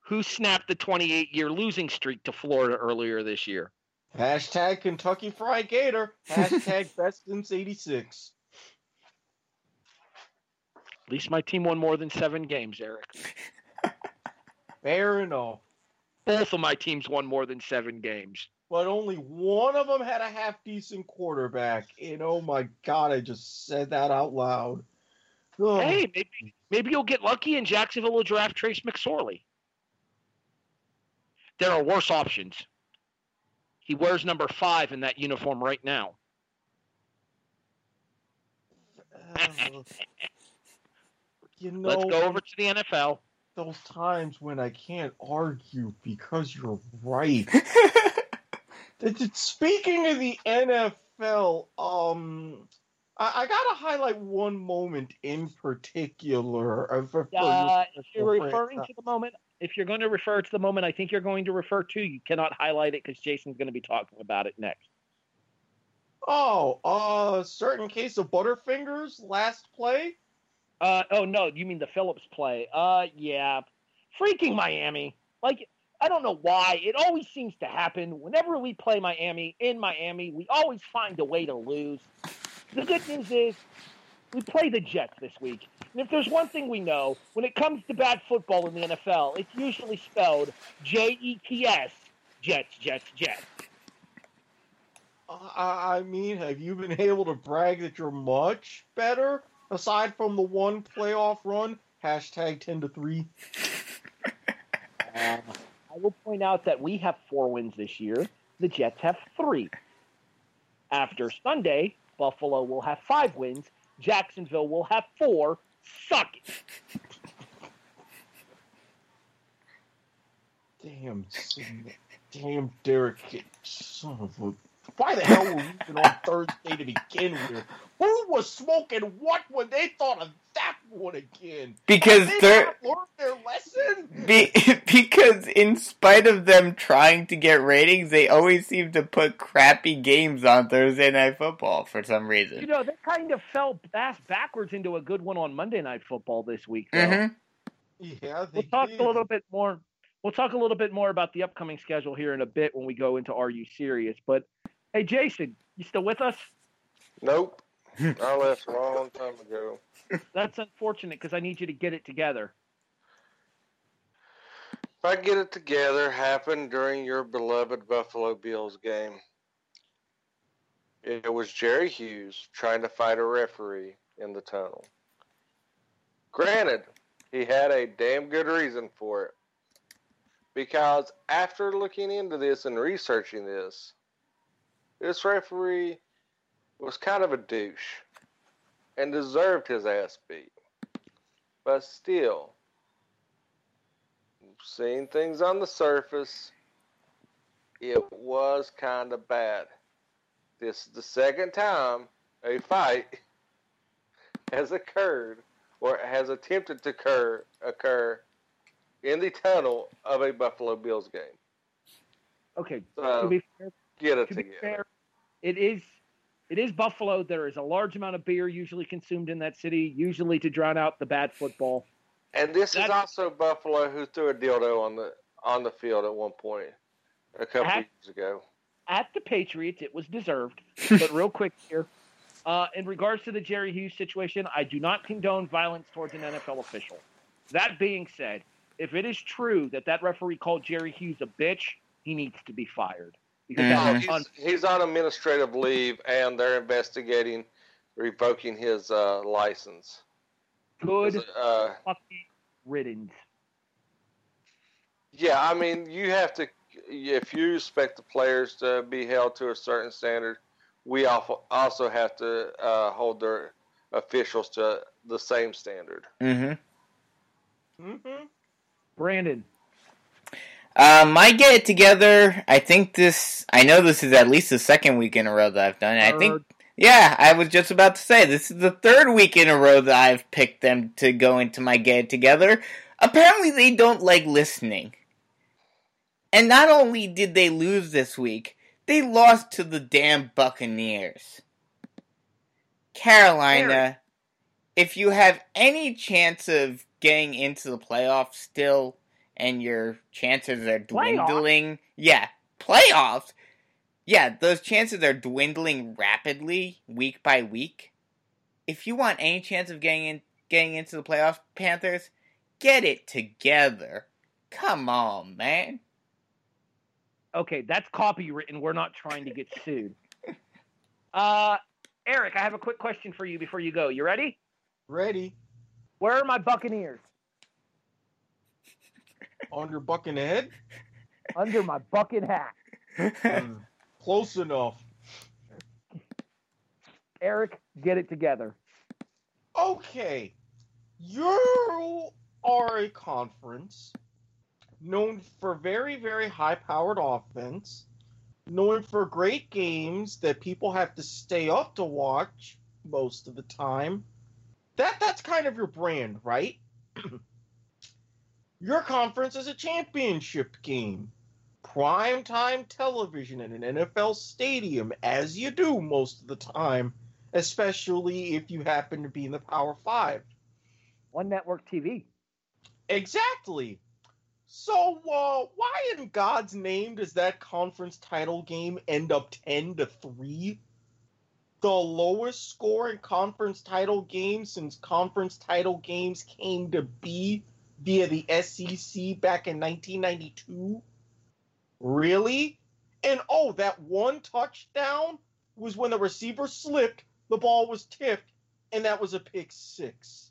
who snapped the twenty-eight-year losing streak to Florida earlier this year. Hashtag Kentucky Fried Gator. Hashtag best since eighty-six. At least my team won more than seven games, Eric. Fair enough. Both of my teams won more than seven games. But only one of them had a half-decent quarterback. And oh my God, I just said that out loud. Ugh. Hey, maybe, maybe you'll get lucky and Jacksonville will draft Trace McSorley. There are worse options. He wears number five in that uniform right now. Uh, you know, let's go over to the N F L. Those times when I can't argue because you're right. Speaking of the N F L, um, I, I gotta highlight one moment in particular. Uh, for, for uh, if you're referring to the moment, if you're going to refer to the moment, I think you're going to refer to. You cannot highlight it because Jason's going to be talking about it next. Oh, uh, certain case of Butterfingers last play. Uh, oh no, you mean the Phillips play? Uh, yeah, freaking Miami. Like, I don't know why. It always seems to happen. Whenever we play Miami in Miami, we always find a way to lose. The good news is we play the Jets this week. And if there's one thing we know, when it comes to bad football in the N F L, it's usually spelled J E T S, Jets, Jets, Jets. Uh, I mean, have you been able to brag that you're much better? Aside from the one playoff run, hashtag ten to three. Um, I will point out that we have four wins this year. The Jets have three. After Sunday, Buffalo will have five wins. Jacksonville will have four. Suck it. Damn, damn, Derek, son of a... Why the hell were we even on Thursday to begin with? Who was smoking what when they thought of that one again? Because they they're learned their lesson. Be, because in spite of them trying to get ratings, they always seem to put crappy games on Thursday Night Football for some reason. You know, they kind of fell back backwards into a good one on Monday Night Football this week. Though. Mm-hmm. Yeah, they we'll talk did. a little bit more. We'll talk a little bit more about the upcoming schedule here in a bit when we go into Are You Serious? But hey, Jason, you still with us? Nope. I left a long time ago. That's unfortunate because I need you to get it together. If I get it together, happened during your beloved Buffalo Bills game. It was Jerry Hughes trying to fight a referee in the tunnel. Granted, he had a damn good reason for it. Because after looking into this and researching this, this referee was kind of a douche and deserved his ass beat. But still, seeing things on the surface, it was kind of bad. This is the second time a fight has occurred or has attempted to occur, occur in the tunnel of a Buffalo Bills game. Okay, so, to be fair, get it to together. Be fair, it is it is Buffalo. There is a large amount of beer usually consumed in that city, usually to drown out the bad football. And this that, is also Buffalo, who threw a dildo on the on the field at one point a couple at, of years ago. At the Patriots, it was deserved. But real quick here, uh, in regards to the Jerry Hughes situation, I do not condone violence towards an N F L official. That being said, if it is true that that referee called Jerry Hughes a bitch, he needs to be fired. Because mm-hmm. he's, un- he's on administrative leave, and they're investigating revoking his uh, license. Good his, uh, fucking riddance. Yeah, I mean, you have to, if you expect the players to be held to a certain standard, we also have to uh, hold their officials to the same standard. Mm-hmm. Mm-hmm. Brandon. Um, I get it together. I think this, I know this is at least the second week in a row that I've done it. I think, yeah, I was just about to say, this is the third week in a row that I've picked them to go into my get it together. Apparently they don't like listening. And not only did they lose this week, they lost to the damn Buccaneers. Carolina, if you have any chance of getting into the playoffs still, and your chances are dwindling. Playoffs? Yeah, playoffs. Yeah, those chances are dwindling rapidly, week by week. If you want any chance of getting in, getting into the playoffs, Panthers, get it together. Come on, man. Okay, that's copywritten. We're not trying to get sued. uh, Eric, I have a quick question for you before you go. You ready? Ready. Where are my Buccaneers? On your bucking head? under my bucket hat. Um, Close enough. Erik, get it together. Okay. You are a conference known for very, very high-powered offense, known for great games that people have to stay up to watch most of the time. That that's kind of your brand, right? Your conference is a championship game. Primetime television in an N F L stadium, as you do most of the time, especially if you happen to be in the Power Five. One network T V. Exactly. So uh, why in God's name does that conference title game end up ten to three? The lowest score in conference title games since conference title games came to be via the S E C back in nineteen ninety-two? Really? And oh, that one touchdown was when the receiver slipped, the ball was tipped, and that was a pick six.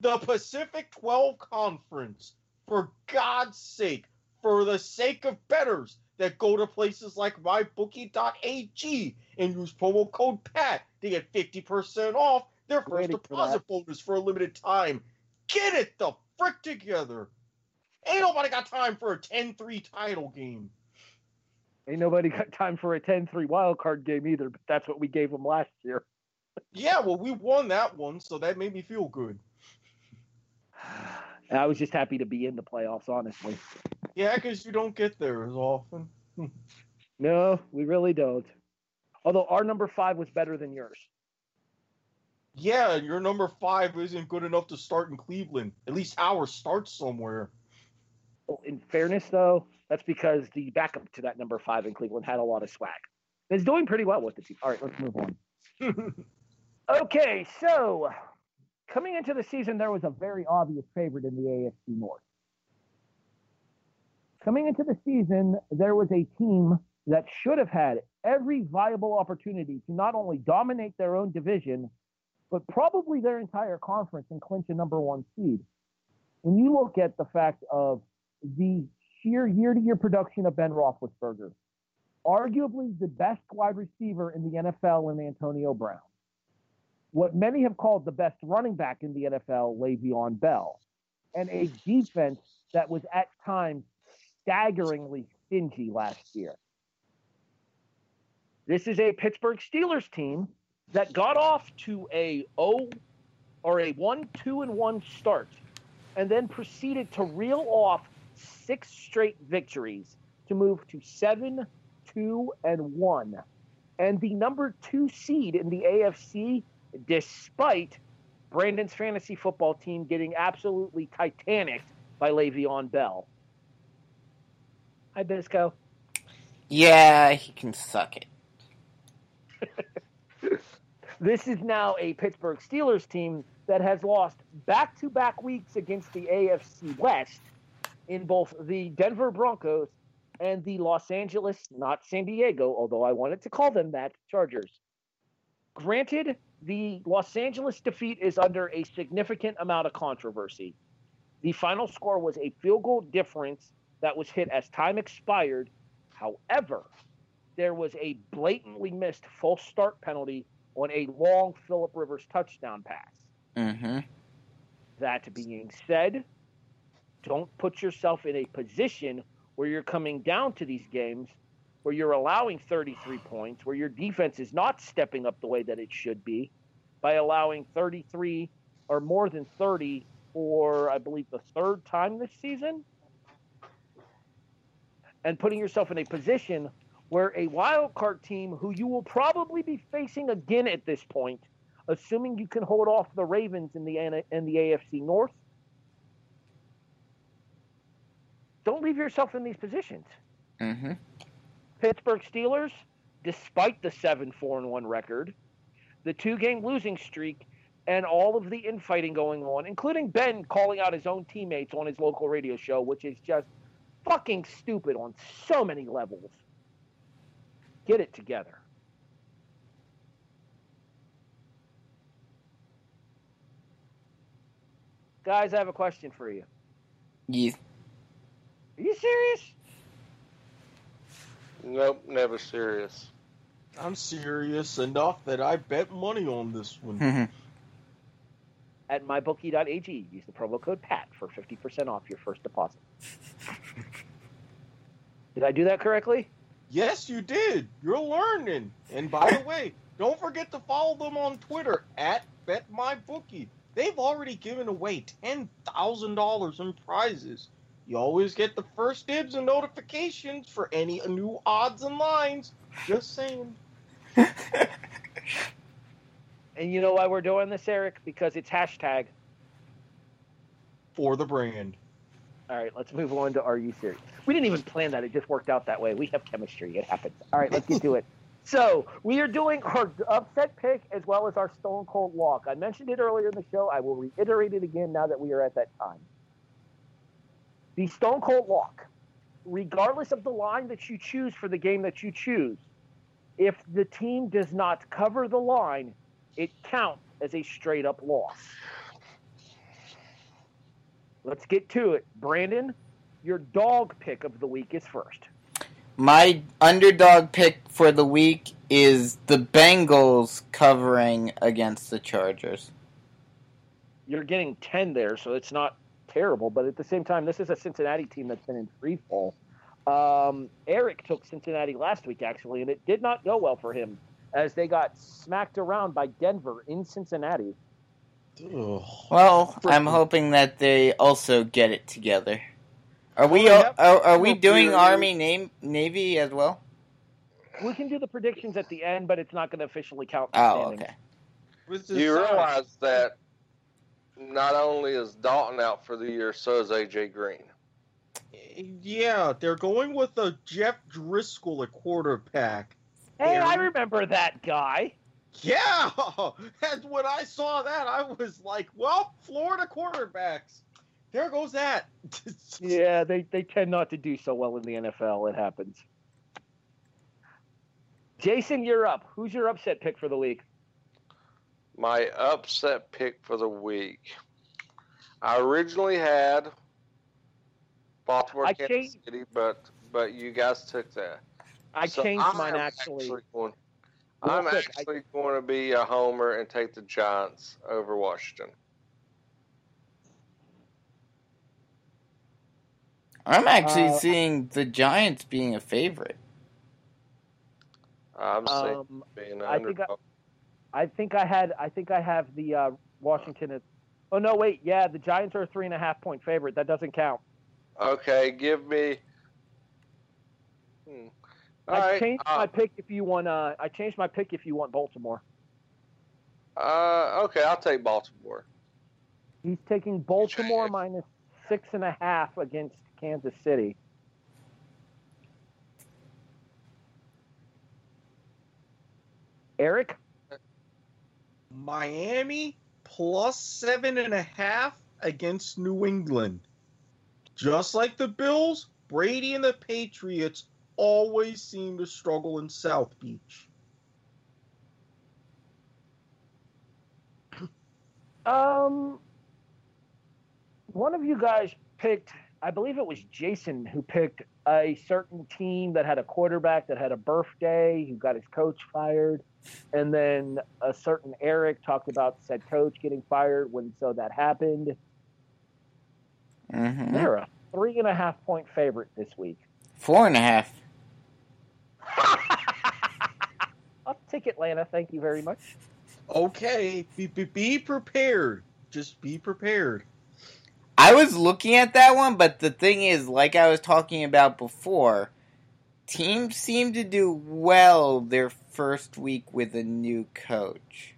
The Pacific twelve Conference, for God's sake, for the sake of bettors that go to places like my bookie dot a g and use promo code PAT to get fifty percent off their first deposit bonus for a limited time. Get it the frick together. Ain't nobody got time for a ten three title game. Ain't nobody got time for a ten three wildcard game either, but that's what we gave them last year. Yeah, well, we won that one, so that made me feel good. And I was just happy to be in the playoffs, honestly. Yeah, because you don't get there as often. No, we really don't. Although our number five was better than yours. Yeah, your number five isn't good enough to start in Cleveland. At least ours starts somewhere. In fairness, though, that's because the backup to that number five in Cleveland had a lot of swag. It's doing pretty well with the team. All right, let's move on. Okay, so coming into the season, there was a very obvious favorite in the A F C North. Coming into the season, there was a team that should have had every viable opportunity to not only dominate their own division, but probably their entire conference and clinch a number one seed. When you look at the fact of the sheer year-to-year production of Ben Roethlisberger, arguably the best wide receiver in the N F L in Antonio Brown, what many have called the best running back in the N F L, Le'Veon Bell, and a defense that was at times staggeringly stingy last year. This is a Pittsburgh Steelers team that got off to a oh or a one two and one start and then proceeded to reel off six straight victories to move to seven, two, and one, and the number two seed in the A F C, despite Brandon's fantasy football team getting absolutely titanic by Le'Veon Bell. Hi, Bisco. Yeah, he can suck it. This is now a Pittsburgh Steelers team that has lost back-to-back weeks against the A F C West in both the Denver Broncos and the Los Angeles, not San Diego, although I wanted to call them that, Chargers. Granted, the Los Angeles defeat is under a significant amount of controversy. The final score was a field goal difference that was hit as time expired. However, there was a blatantly missed false start penalty on a long Phillip Rivers touchdown pass. Mm-hmm. That being said, don't put yourself in a position where you're coming down to these games, where you're allowing thirty-three points, where your defense is not stepping up the way that it should be, by allowing thirty-three or more than thirty for, I believe, the third time this season, and putting yourself in a position where a wild card team who you will probably be facing again at this point, assuming you can hold off the Ravens in the in the A F C North, don't leave yourself in these positions. Mm-hmm. Pittsburgh Steelers, despite the seven four and one record, the two-game losing streak, and all of the infighting going on, including Ben calling out his own teammates on his local radio show, which is just fucking stupid on so many levels. Get it together. Guys, I have a question for you. Yeah. Are you serious? Nope, never serious. I'm serious enough that I bet money on this one. At my bookie dot a g, use the promo code PAT for fifty percent off your first deposit. Did I do that correctly? Yes, you did. You're learning. And by the way, don't forget to follow them on Twitter at BetMyBookie. They've already given away ten thousand dollars in prizes. You always get the first dibs and notifications for any new odds and lines. Just saying. And you know why we're doing this, Eric? Because it's hashtag. For the brand. All right, let's move on to Are You Serious? We didn't even plan that. It just worked out that way. We have chemistry. It happens. All right, let's get to it. So we are doing our upset pick as well as our Stone Cold Walk. I mentioned it earlier in the show. I will reiterate it again now that we are at that time. The Stone Cold Walk, regardless of the line that you choose for the game that you choose, if the team does not cover the line, it counts as a straight-up loss. Let's get to it. Brandon, your dog pick of the week is first. My underdog pick for the week is the Bengals covering against the Chargers. You're getting ten there, so it's not terrible, but at the same time, this is a Cincinnati team that's been in free fall. Um, Eric took Cincinnati last week, actually, and it did not go well for him as they got smacked around by Denver in Cincinnati. Ugh. Well, I'm hoping that they also get it together. Are we oh, yep. are, are we doing Army name, Navy as well? We can do the predictions at the end, but it's not going to officially count. Oh, okay. You realize that not only is Dalton out for the year, so is A J Green. Yeah, they're going with a Jeff Driscoll at quarterback. Hey, and I remember that guy. Yeah, and when I saw that, I was like, well, Florida quarterbacks. There goes that. yeah, they, they tend not to do so well in the N F L. It happens. Jason, you're up. Who's your upset pick for the week? My upset pick for the week. I originally had Baltimore, I Kansas changed, City, but but you guys took that. I so changed I mine, actually. actually going, I'm quick, actually I, going to be a homer and take the Giants over Washington. I'm actually uh, seeing the Giants being a favorite. I'm seeing um, being an I underdog. Think I, I think I had. I think I have the uh, Washington. At, oh no, wait. Yeah, the Giants are a three and a half point favorite. That doesn't count. Okay, give me. Hmm. All I right, changed uh, my pick if you want. Uh, I changed my pick if you want Baltimore. Uh, okay, I'll take Baltimore. He's taking Baltimore minus six and a half against Kansas City. Eric? Miami plus seven and a half against New England. Just like the Bills, Brady and the Patriots always seem to struggle in South Beach. Um, one of you guys picked... I believe it was Jason who picked a certain team that had a quarterback that had a birthday, who got his coach fired, and then a certain Eric talked about said coach getting fired when so that happened. Mm-hmm. They're a three and a half point favorite this week. Four and a half. I'll take Atlanta. Thank you very much. Okay, be, be, be prepared. Just be prepared. I was looking at that one, but the thing is, like I was talking about before, teams seem to do well their first week with a new coach.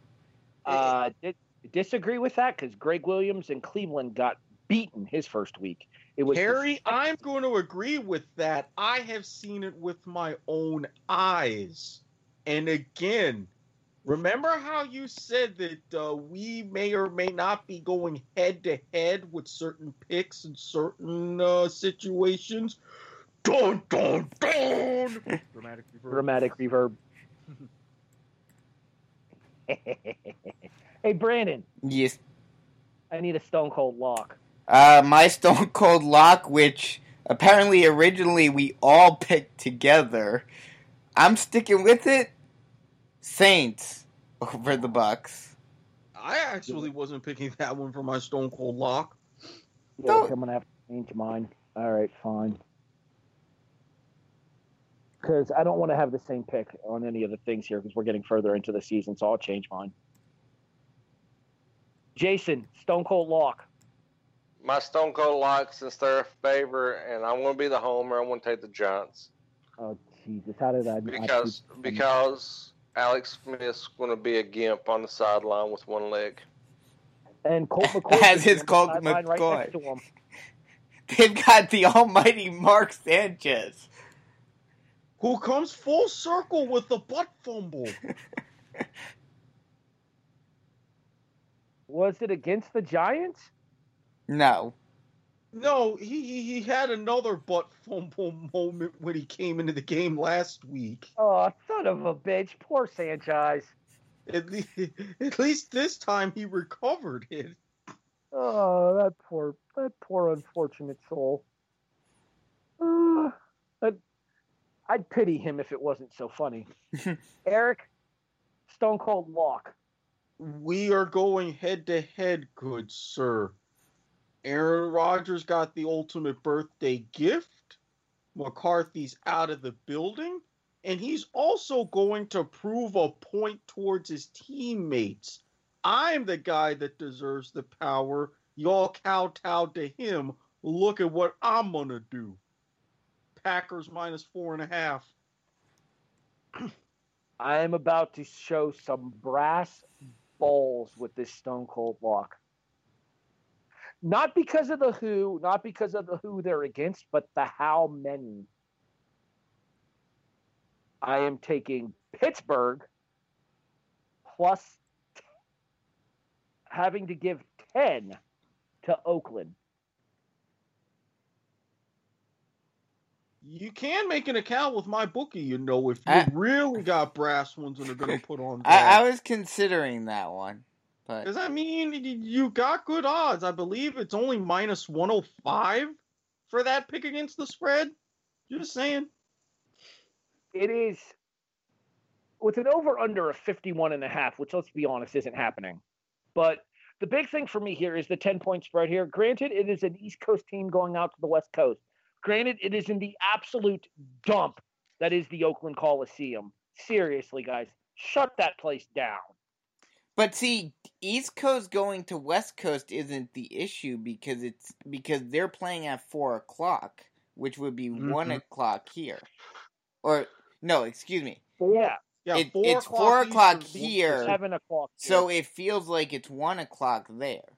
Uh, I disagree with that because Gregg Williams in Cleveland got beaten his first week. It was Harry, the- I'm going to agree with that. I have seen it with my own eyes. And again, remember how you said that uh, we may or may not be going head-to-head with certain picks in certain uh, situations? Dun, dun, dun! Dramatic reverb. Dramatic reverb. Hey, Brandon. Yes? I need a Stone Cold Lock. Uh, my Stone Cold Lock, which apparently originally we all picked together. I'm sticking with it. Saints over the Bucks. I actually wasn't picking that one for my Stone Cold Lock. Yeah, I'm going to have to change mine. All right, fine. Because I don't want to have the same pick on any of the things here because we're getting further into the season, so I'll change mine. Jason, Stone Cold Lock. My Stone Cold Lock, since they're a favor, and I'm going to be the homer, I'm going to take the Giants. Oh, Jesus. How did I... Because, I because Alex Smith's going to be a gimp on the sideline with one leg. And Colt McCoy. As his Colt McCoy. Right next to him. They've got the almighty Mark Sanchez. Who comes full circle with the butt fumble. Was it against the Giants? No. No, he he had another butt fumble moment when he came into the game last week. Oh, son of a bitch. Poor Sanchez. At least, at least this time he recovered it. Oh, that poor, that poor unfortunate soul. Uh, that... I'd pity him if it wasn't so funny. Eric, Stone Cold Lock. We are going head-to-head, good sir. Aaron Rodgers got the ultimate birthday gift. McCarthy's out of the building. And he's also going to prove a point towards his teammates. I'm the guy that deserves the power. Y'all kowtowed to him. Look at what I'm going to do. Packers minus four and a half. I am about to show some brass balls with this Stone Cold Lock. Not because of the who, not because of the who they're against, but the how many. I am taking Pittsburgh plus t- having to give ten to Oakland. You can make an account with my bookie, you know, if you I, really got brass ones and are going to put on. I, I was considering that one, but does that mean you got good odds? I believe it's only minus one hundred five for that pick against the spread. Just saying, it is with an over under of fifty one and a half, which let's be honest isn't happening. But the big thing for me here is the ten point spread here. Granted, it is an East Coast team going out to the West Coast. Granted, it is in the absolute dump that is the Oakland Coliseum. Seriously, guys, shut that place down. But see, East Coast going to West Coast isn't the issue because it's because they're playing at four o'clock, which would be mm-hmm. one o'clock here. Or no, excuse me. Yeah, yeah. It, four it's o'clock four o'clock here. Seven o'clock. Here. So it feels like it's one o'clock there.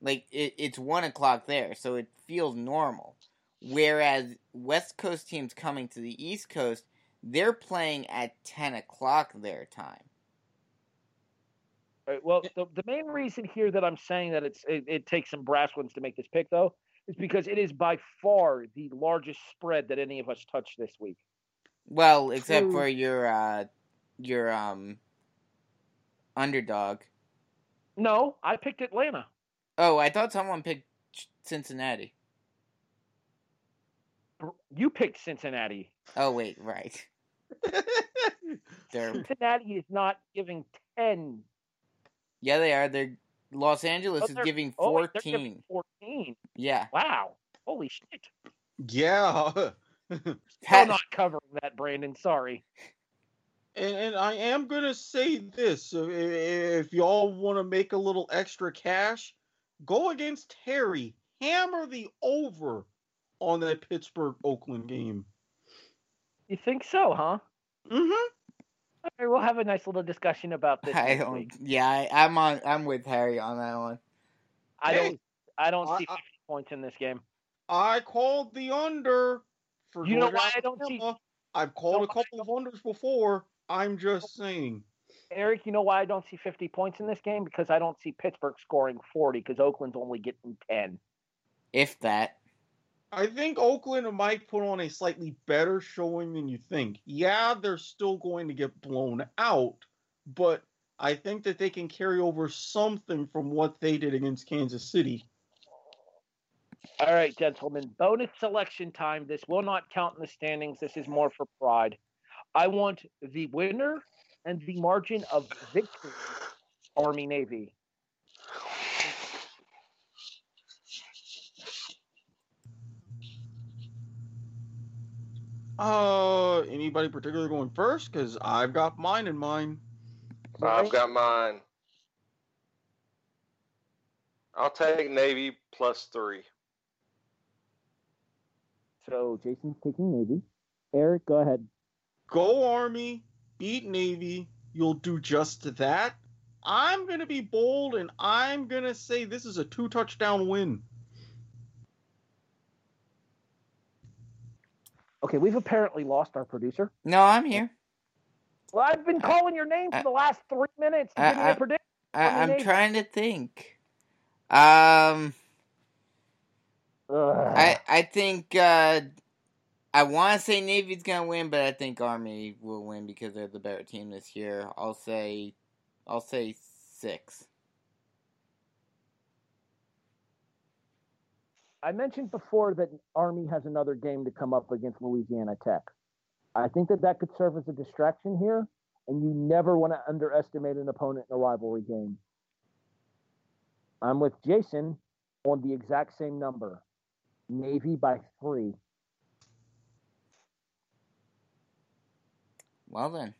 Like it, it's one o'clock there, so it feels normal. Whereas West Coast teams coming to the East Coast, they're playing at ten o'clock their time. All right, well, the, the main reason here that I'm saying that it's it, it takes some brass ones to make this pick, though, is because it is by far the largest spread that any of us touched this week. Well, except True. for your uh, your um underdog. No, I picked Atlanta. Oh, I thought someone picked Cincinnati. You picked Cincinnati. Oh, wait, right. Cincinnati is not giving ten. Yeah, they are. They're Los Angeles oh, is giving fourteen. Oh, they're giving fourteen? Yeah. Wow. Holy shit. Yeah. I'm not covering that, Brandon. Sorry. And, and I am going to say this. If y'all want to make a little extra cash, go against Harry. Hammer the over on that Pittsburgh-Oakland game. You think so, huh? Mm-hmm. Okay, we'll have a nice little discussion about this. I don't, week. Yeah, I, I'm on. I'm with Harry on that one. I hey, don't. I don't I, see I, points in this game. I called the under. For you know why I don't see? I've called you know a couple of unders before. I'm just saying. Eric, you know why I don't see fifty points in this game? Because I don't see Pittsburgh scoring forty. Because Oakland's only getting ten. If that. I think Oakland might put on a slightly better showing than you think. Yeah, they're still going to get blown out, but I think that they can carry over something from what they did against Kansas City. All right, gentlemen, bonus selection time. This will not count in the standings. This is more for pride. I want the winner and the margin of victory, Army Navy. Uh, anybody particular going first? Because I've got mine in mind. I've got mine. I'll take Navy plus three. So Jason's taking Navy. Eric, go ahead. Go Army, beat Navy. You'll do just that. I'm going to be bold, and I'm going to say this is a two-touchdown win. Okay, we've apparently lost our producer. No, I'm here. Well, I've been calling I, your name for I, the last three minutes to I, give me I, a prediction. I, I'm Navy. Trying to think. Um, I, I think uh, I want to say Navy's going to win, but I think Army will win because they're the better team this year. I'll say, I'll say six. I mentioned before that Army has another game to come up against Louisiana Tech. I think that that could serve as a distraction here, and you never want to underestimate an opponent in a rivalry game. I'm with Jason on the exact same number. Navy by three. Well then.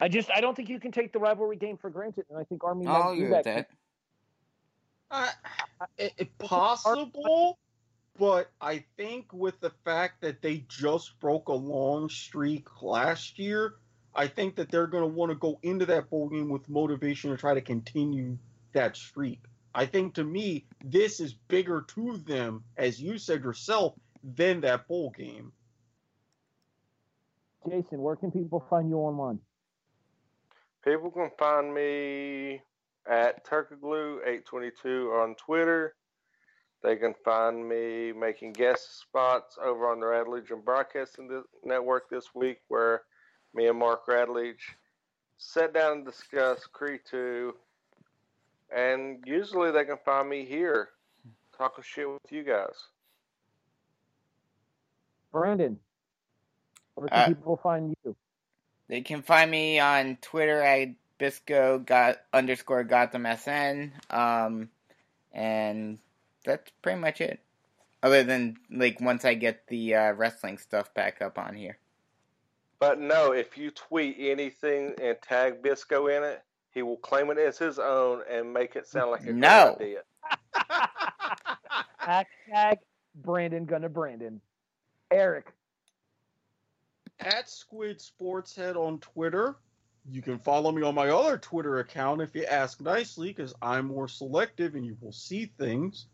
I just, I don't think you can take the rivalry game for granted, and I think Army might I'll do that. that. Uh, it, it possible, but I think with the fact that they just broke a long streak last year, I think that they're going to want to go into that bowl game with motivation to try to continue that streak. I think, to me, this is bigger to them, as you said yourself, than that bowl game. Jason, where can people find you online? People can find me at Turkey Glue eight twenty-two on Twitter. They can find me making guest spots over on the Radledge and Broadcasting Network this week, where me and Mark Radledge sit down and discuss Cree two. And usually they can find me here talking shit with you guys. Brandon, where can uh, people find you? They can find me on Twitter at Bisco got underscore Gotham S N, um, and that's pretty much it. Other than, like, once I get the uh, wrestling stuff back up on here. But no, if you tweet anything and tag Bisco in it, he will claim it as his own and make it sound like a no. great idea. Hashtag Brandon Gunna Brandon. Eric. At Squid Sportshead on Twitter. You can follow me on my other Twitter account if you ask nicely, because I'm more selective and you will see things.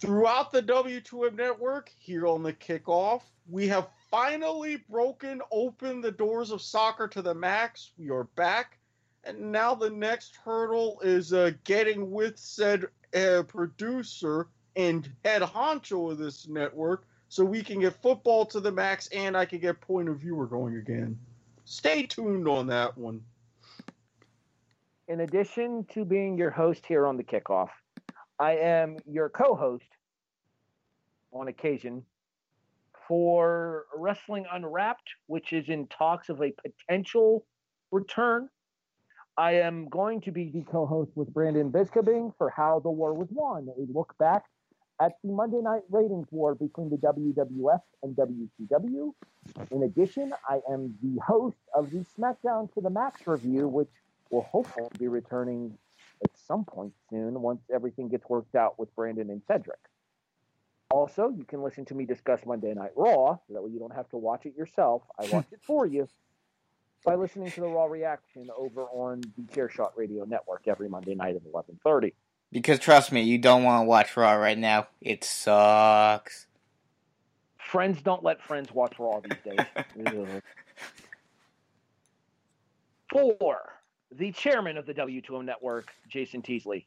Throughout the W two M Network, here on the Kickoff, we have finally broken open the doors of soccer to the max. We are back. And now the next hurdle is uh, getting with said uh, producer and head honcho of this network so we can get football to the max and I can get point of viewer going again. Stay tuned on that one. In addition to being your host here on the Kickoff, I am your co-host on occasion for Wrestling Unwrapped, which is in talks of a potential return. I am going to be the co-host with Brandon Biskobing for How the War Was Won, a look back at the Monday Night Ratings War between the W W F and W C W. In addition, I am the host of the SmackDown to the Max review, which will hopefully be returning at some point soon once everything gets worked out with Brandon and Cedric. Also, you can listen to me discuss Monday Night Raw, so that way you don't have to watch it yourself. I watched it for you by listening to the Raw Reaction over on the Chairshot Radio Network every Monday night at eleven thirty. Because trust me, you don't want to watch Raw right now. It sucks. Friends don't let friends watch Raw these days. For the chairman of the W two M Network, Jason Teasley.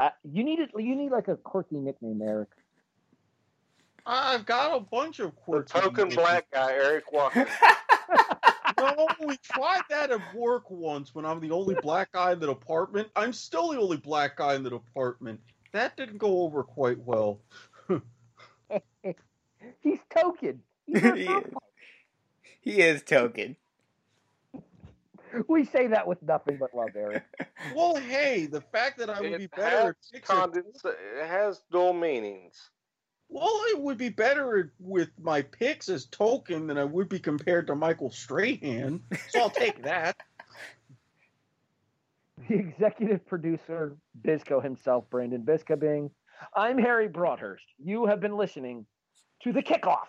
Uh, you need it, you need like a quirky nickname, Eric. I've got a bunch of quirky. The token nicknames. Black guy, Erik Watkins. No, we tried that at work once when I'm the only black guy in the department. I'm still the only black guy in the department. That didn't go over quite well. He's token. He's he, is. he is token. We say that with nothing but love, Eric. Well, hey, the fact that I would it be better... Has condens- it has dual meanings. Well, it would be better with my picks as token than I would be compared to Michael Strahan, so I'll take that. The executive producer, Bisco himself, Brandon Biskobing. I'm Harry Broadhurst. You have been listening to The Kickoff,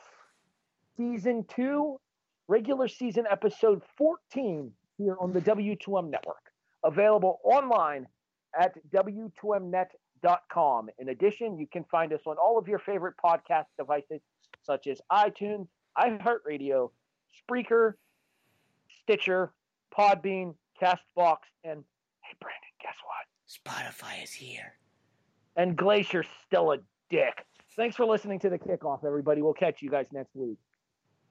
Season two, Regular Season Episode fourteen, here on the W two M Network, available online at W two M net dot com. In addition, you can find us on all of your favorite podcast devices, such as iTunes, iHeartRadio, Spreaker, Stitcher, Podbean, CastBox, and, hey, Brandon, guess what? Spotify is here. And Glacier's still a dick. Thanks for listening to The Kickoff, everybody. We'll catch you guys next week.